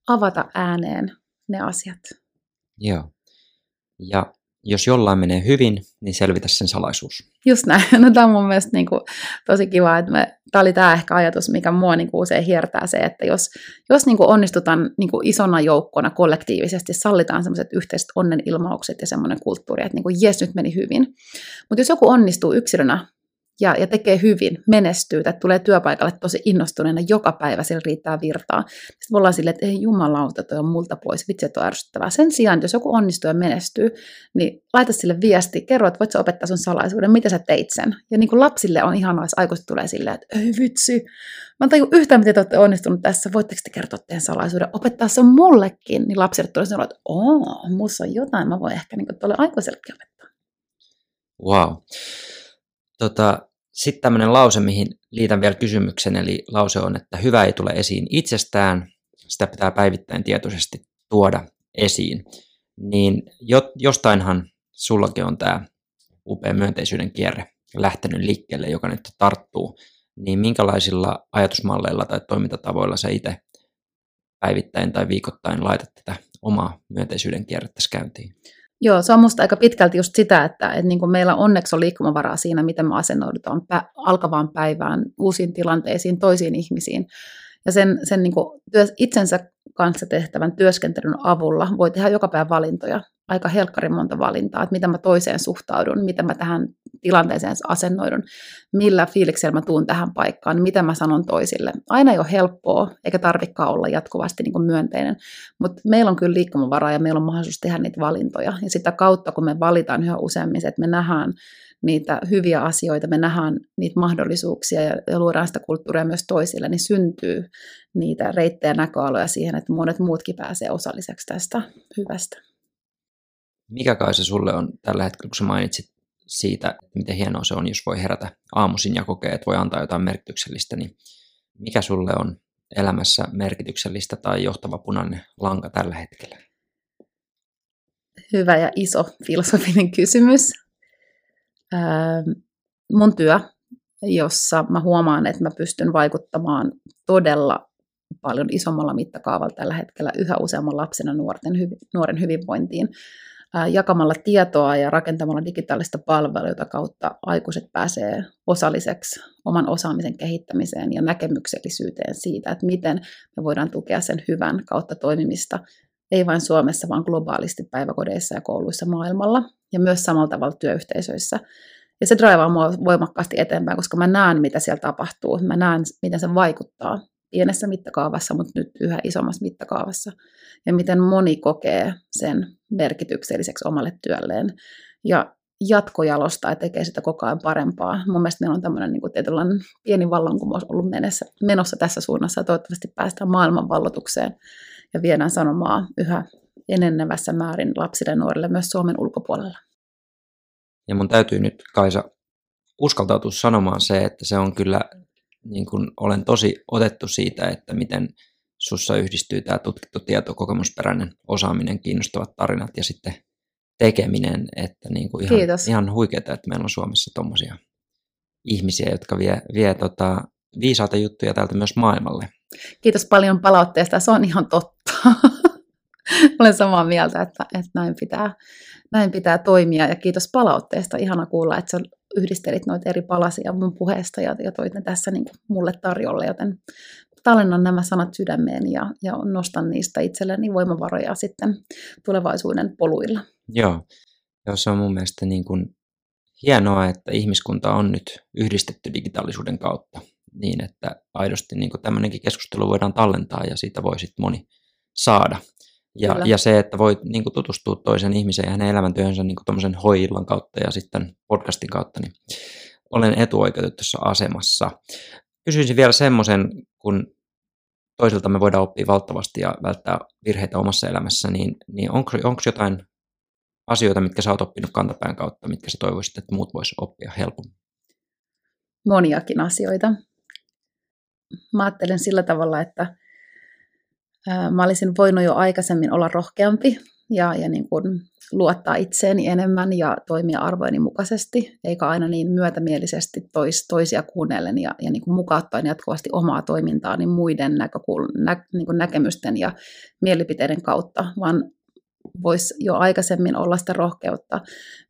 avata ääneen ne asiat. Joo. Ja jos jollain menee hyvin, niin selvitä sen salaisuus. Just näin. No, tämä on mun mielestä tosi kiva, että tämä oli tämä ehkä ajatus, mikä mua usein hiertää se, että jos onnistutaan isona joukkona kollektiivisesti, sallitaan sellaiset yhteiset onnenilmaukset ja semmoinen kulttuuri, että jes, nyt meni hyvin. Mutta jos joku onnistuu yksilönä ja tekee hyvin, menestyy tai tulee työpaikalle tosi innostuneena, joka päivä sillä riittää virtaa, sitten me ollaan silleen, että ei jumalauta, toi on multa pois, vitsi, toi on ärsyttävää. Sen sijaan, jos joku onnistuu ja menestyy, niin laita sille viesti, kerro, että voit sä opettaa sun salaisuuden, mitä sä teit sen. Ja lapsille on ihanaa, jos aikuiset tulee silleen, että ei vitsi, mä en tajua yhtään, miten te olette onnistunut tässä, voitteko te kertoa teidän salaisuuden, opettaa sen mullekin, niin lapsille tulee sanoa, että ooo, musta on jotain, mä voin ehkä tuolle aikuisellekin opettaa. Wow. Sitten tämmöinen lause, mihin liitän vielä kysymyksen, eli lause on, että hyvä ei tule esiin itsestään, sitä pitää päivittäin tietoisesti tuoda esiin. Niin jostainhan sullakin on tämä upea myönteisyyden kierre lähtenyt liikkeelle, joka nyt tarttuu. Niin minkälaisilla ajatusmalleilla tai toimintatavoilla sä itse päivittäin tai viikoittain laitat tätä omaa myönteisyyden kierrettäsi käyntiin? Joo, se on musta aika pitkälti just sitä, että niin kuin meillä onneksi on liikkumavaraa siinä, miten me asennoidutaan alkavaan päivään, uusiin tilanteisiin, toisiin ihmisiin. Ja sen niin kuin itsensä kanssa tehtävän työskentelyn avulla voi tehdä joka päivä valintoja, aika helkkarin monta valintaa, että mitä mä toiseen suhtaudun, mitä mä tähän tilanteeseen asennoidun, millä fiiliksellä mä tuun tähän paikkaan, mitä mä sanon toisille. Aina ei ole helppoa, eikä tarvikaan olla jatkuvasti niin kuin myönteinen, mutta meillä on kyllä liikkumavaraa ja meillä on mahdollisuus tehdä niitä valintoja. Ja sitä kautta, kun me valitaan yhä useammin, että me nähdään niitä hyviä asioita, me nähdään niitä mahdollisuuksia ja luodaan sitä kulttuuria myös toisille, niin syntyy niitä reittejä, näköaloja siihen, että monet muutkin pääsee osalliseksi tästä hyvästä. Mikä Kaisa sulle on tällä hetkellä, kun sä mainitsit siitä, miten hienoa se on, jos voi herätä aamuisin ja kokee, että voi antaa jotain merkityksellistä, niin mikä sulle on elämässä merkityksellistä tai johtava punainen lanka tällä hetkellä? Hyvä ja iso filosofinen kysymys. Mun työ, jossa mä huomaan, että mä pystyn vaikuttamaan todella paljon isommalla mittakaavalla tällä hetkellä yhä useamman lapsen ja nuoren hyvinvointiin, jakamalla tietoa ja rakentamalla digitaalista palvelua, jota kautta aikuiset pääsee osalliseksi oman osaamisen kehittämiseen ja näkemyksellisyyteen siitä, että miten me voidaan tukea sen hyvän kautta toimimista, ei vain Suomessa, vaan globaalisti päiväkodeissa ja kouluissa maailmalla ja myös samalla tavalla työyhteisöissä. Ja se draivaa mua voimakkaasti eteenpäin, koska mä näen, mitä siellä tapahtuu. Mä näen, miten se vaikuttaa pienessä mittakaavassa, mutta nyt yhä isommassa mittakaavassa. Ja miten moni kokee sen merkitykselliseksi omalle työlleen. Ja jatkojalostaa ja tekee sitä koko ajan parempaa. Mun mielestä meillä on tämmöinen niin kuin tietynlainen pieni vallankumous ollut menossa tässä suunnassa. Ja toivottavasti päästään maailmanvalloitukseen ja viedään sanomaa yhä enenevässä määrin lapsille ja nuorille myös Suomen ulkopuolella. Ja mun täytyy nyt, Kaisa, uskaltautua sanomaan se, että se on kyllä, niin kuin olen tosi otettu siitä, että miten sussa yhdistyy tämä tutkittu tieto, kokemusperäinen osaaminen, kiinnostavat tarinat ja sitten tekeminen, että niin kuin ihan huikeeta, että meillä on Suomessa tommosia ihmisiä, jotka vie viisaita juttuja täältä myös maailmalle. Kiitos paljon palautteesta, se on ihan totta. Olen samaa mieltä, että näin pitää toimia ja kiitos palautteesta. Ihana kuulla, että sä yhdistelit noita eri palasia mun puheesta ja toit ne tässä niin kuin mulle tarjolle, joten tallennan nämä sanat sydämeen ja nostan niistä itselleni voimavaroja sitten tulevaisuuden poluilla. Joo, se on mun mielestä niin kuin hienoa, että ihmiskunta on nyt yhdistetty digitaalisuuden kautta niin, että aidosti niin kuin tämmöinenkin keskustelu voidaan tallentaa ja siitä voi sitten moni saada. Ja se, että voi niin kuin tutustua toisen ihmiseen ja hänen elämäntyöhönsä niin kuin tommoisen hoiillan kautta ja sitten podcastin kautta, niin olen etuoikeutetussa asemassa. Kysyisin vielä semmoisen, kun toisilta me voidaan oppia valtavasti ja välttää virheitä omassa elämässä, niin onko jotain asioita, mitkä sä oot oppinut kantapään kautta, mitkä sä toivoisit, että muut vois oppia helpommin? Moniakin asioita. Mä ajattelen sillä tavalla, että mä olisin voinut jo aikaisemmin olla rohkeampi ja niin kuin luottaa itseeni enemmän ja toimia arvojeni mukaisesti, eikä aina niin myötämielisesti toisia kuunnellen ja niin kuin mukauttaen jatkuvasti omaa toimintaani niin muiden näkemysten ja mielipiteiden kautta, vaan voisi jo aikaisemmin olla sitä rohkeutta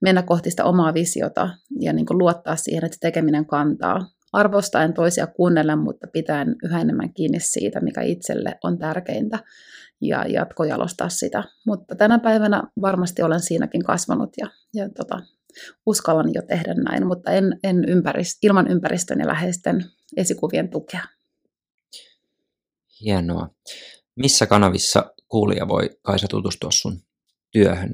mennä kohti sitä omaa visiota ja niin kuin luottaa siihen, että tekeminen kantaa. Arvostaen toisia kuunnella, mutta pitäen yhä enemmän kiinni siitä, mikä itselle on tärkeintä ja jatkojalostaa sitä. Mutta tänä päivänä varmasti olen siinäkin kasvanut ja uskallan jo tehdä näin, mutta en ilman ympäristön ja läheisten esikuvien tukea. Hienoa. Missä kanavissa kuulija voi, Kaisa, tutustua sun työhön?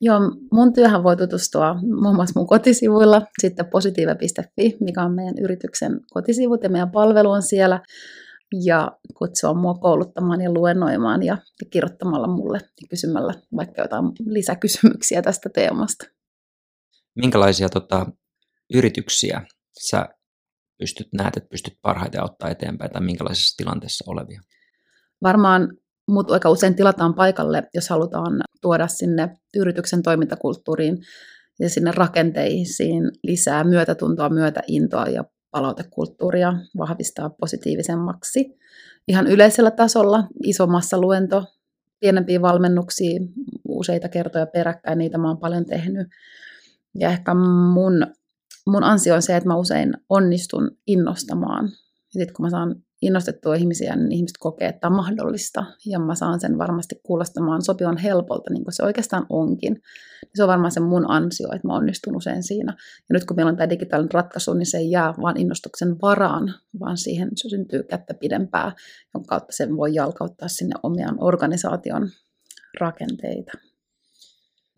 Joo, mun työhän voi tutustua muun muassa mun kotisivuilla, sitten positive.fi, mikä on meidän yrityksen kotisivut ja meidän palvelu on siellä. Ja kutsua mua kouluttamaan ja luennoimaan ja kirjoittamalla mulle ja kysymällä vaikka jotain lisäkysymyksiä tästä teemasta. Minkälaisia yrityksiä sä näet, että pystyt parhaiten auttaa eteenpäin tai minkälaisessa tilanteessa olevia? Varmaan mut aika usein tilataan paikalle, jos halutaan tuoda sinne yrityksen toimintakulttuuriin ja sinne rakenteisiin lisää myötätuntoa, myötäintoa ja palautekulttuuria vahvistaa positiivisemmaksi. Ihan yleisellä tasolla iso massaluento, pienempiä valmennuksia, useita kertoja peräkkäin, niitä mä oon paljon tehnyt. Ja ehkä mun ansio on se, että mä usein onnistun innostamaan. Ja sit kun mä saan innostettua ihmisiä, niin ihmiset kokee, että tämä on mahdollista. Ja mä saan sen varmasti kuulostamaan sopivan helpolta, niin kuin se oikeastaan onkin. Se on varmaan se mun ansio, että mä onnistun usein siinä. Ja nyt kun meillä on tämä digitaalinen ratkaisu, niin se ei jää vaan innostuksen varaan, vaan siihen se syntyy kättä pidempää, jonka kautta sen voi jalkauttaa sinne omiaan organisaation rakenteita.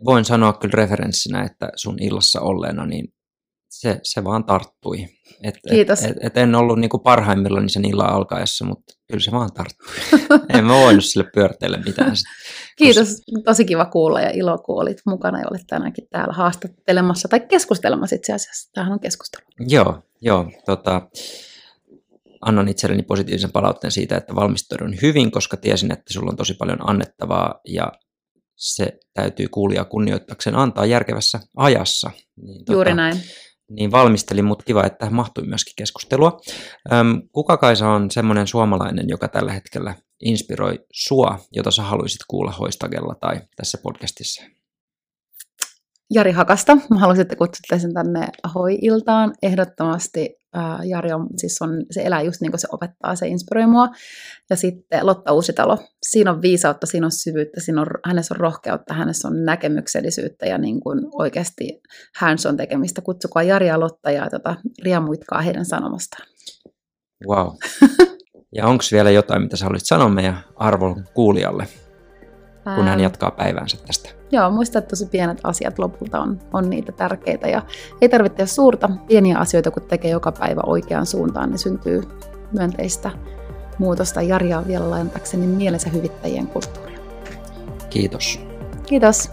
voin sanoa kyllä referenssinä, että sun illassa olleena, niin se vaan tarttui. Kiitos. En ollut niinku parhaimmillani sen illan alkaessa, mutta kyllä se vaan tarttui. En mä voinut sille pyörteille mitään. Kiitos, tosi kiva kuulla ja ilo, kun olit mukana ja olet tänäänkin täällä haastattelemassa tai keskustelemassa itse asiassa. Tämähän on keskustelu. Joo, annan itselleni positiivisen palautteen siitä, että valmistuin hyvin, koska tiesin, että sulla on tosi paljon annettavaa ja se täytyy kuulijaa kunnioittakseen antaa järkevässä ajassa. Niin, juuri näin. Niin valmistelin, mutta kiva, että tähän mahtui myöskin keskustelua. Kuka Kaisa on semmoinen suomalainen, joka tällä hetkellä inspiroi sua, jota sä haluaisit kuulla Hoistagella tai tässä podcastissa? Jari Hakasta. Mä haluaisin, että kutsuttaisin tänne Hoi-iltaan. Ehdottomasti Jari on, se elää just niin kuin se opettaa, se inspiroi mua. Ja sitten Lotta Uusitalo. Siinä on viisautta, siinä on syvyyttä, hänessä on rohkeutta, hänessä on näkemyksellisyyttä ja niin kuin oikeasti hands on tekemistä. Kutsukaa Jari ja Lotta ja riemuitkaa heidän sanomastaan. Wow. Ja onko vielä jotain, mitä sä haluaisit sanoa meidän arvon kuulijalle, kun hän jatkaa päiväänsä tästä? Joo, muista, että tosi pienet asiat lopulta on niitä tärkeitä ja ei tarvitse suurta, pieniä asioita, kun tekee joka päivä oikeaan suuntaan, niin syntyy myönteistä muutosta. Jari on vielä laajentakseni mielensä hyvittäjien kulttuuria. Kiitos. Kiitos.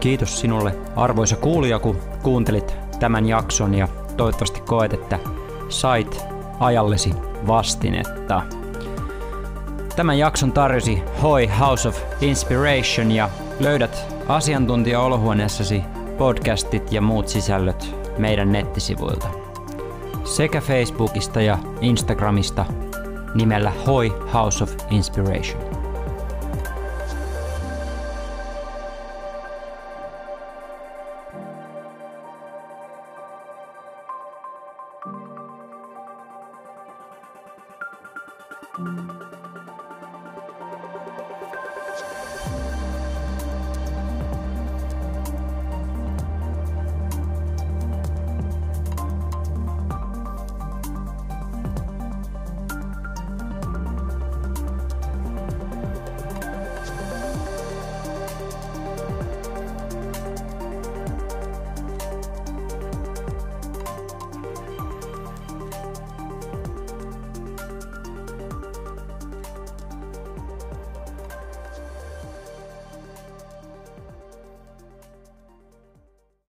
Kiitos sinulle, arvoisa kuulija, kun kuuntelit tämän jakson ja toivottavasti koet, että sait ajallesi vastinetta. Tämän jakson tarjosi Hoi House of Inspiration ja löydät asiantuntijaolohuoneessasi podcastit ja muut sisällöt meidän nettisivuilta sekä Facebookista ja Instagramista nimellä Hoi House of Inspiration.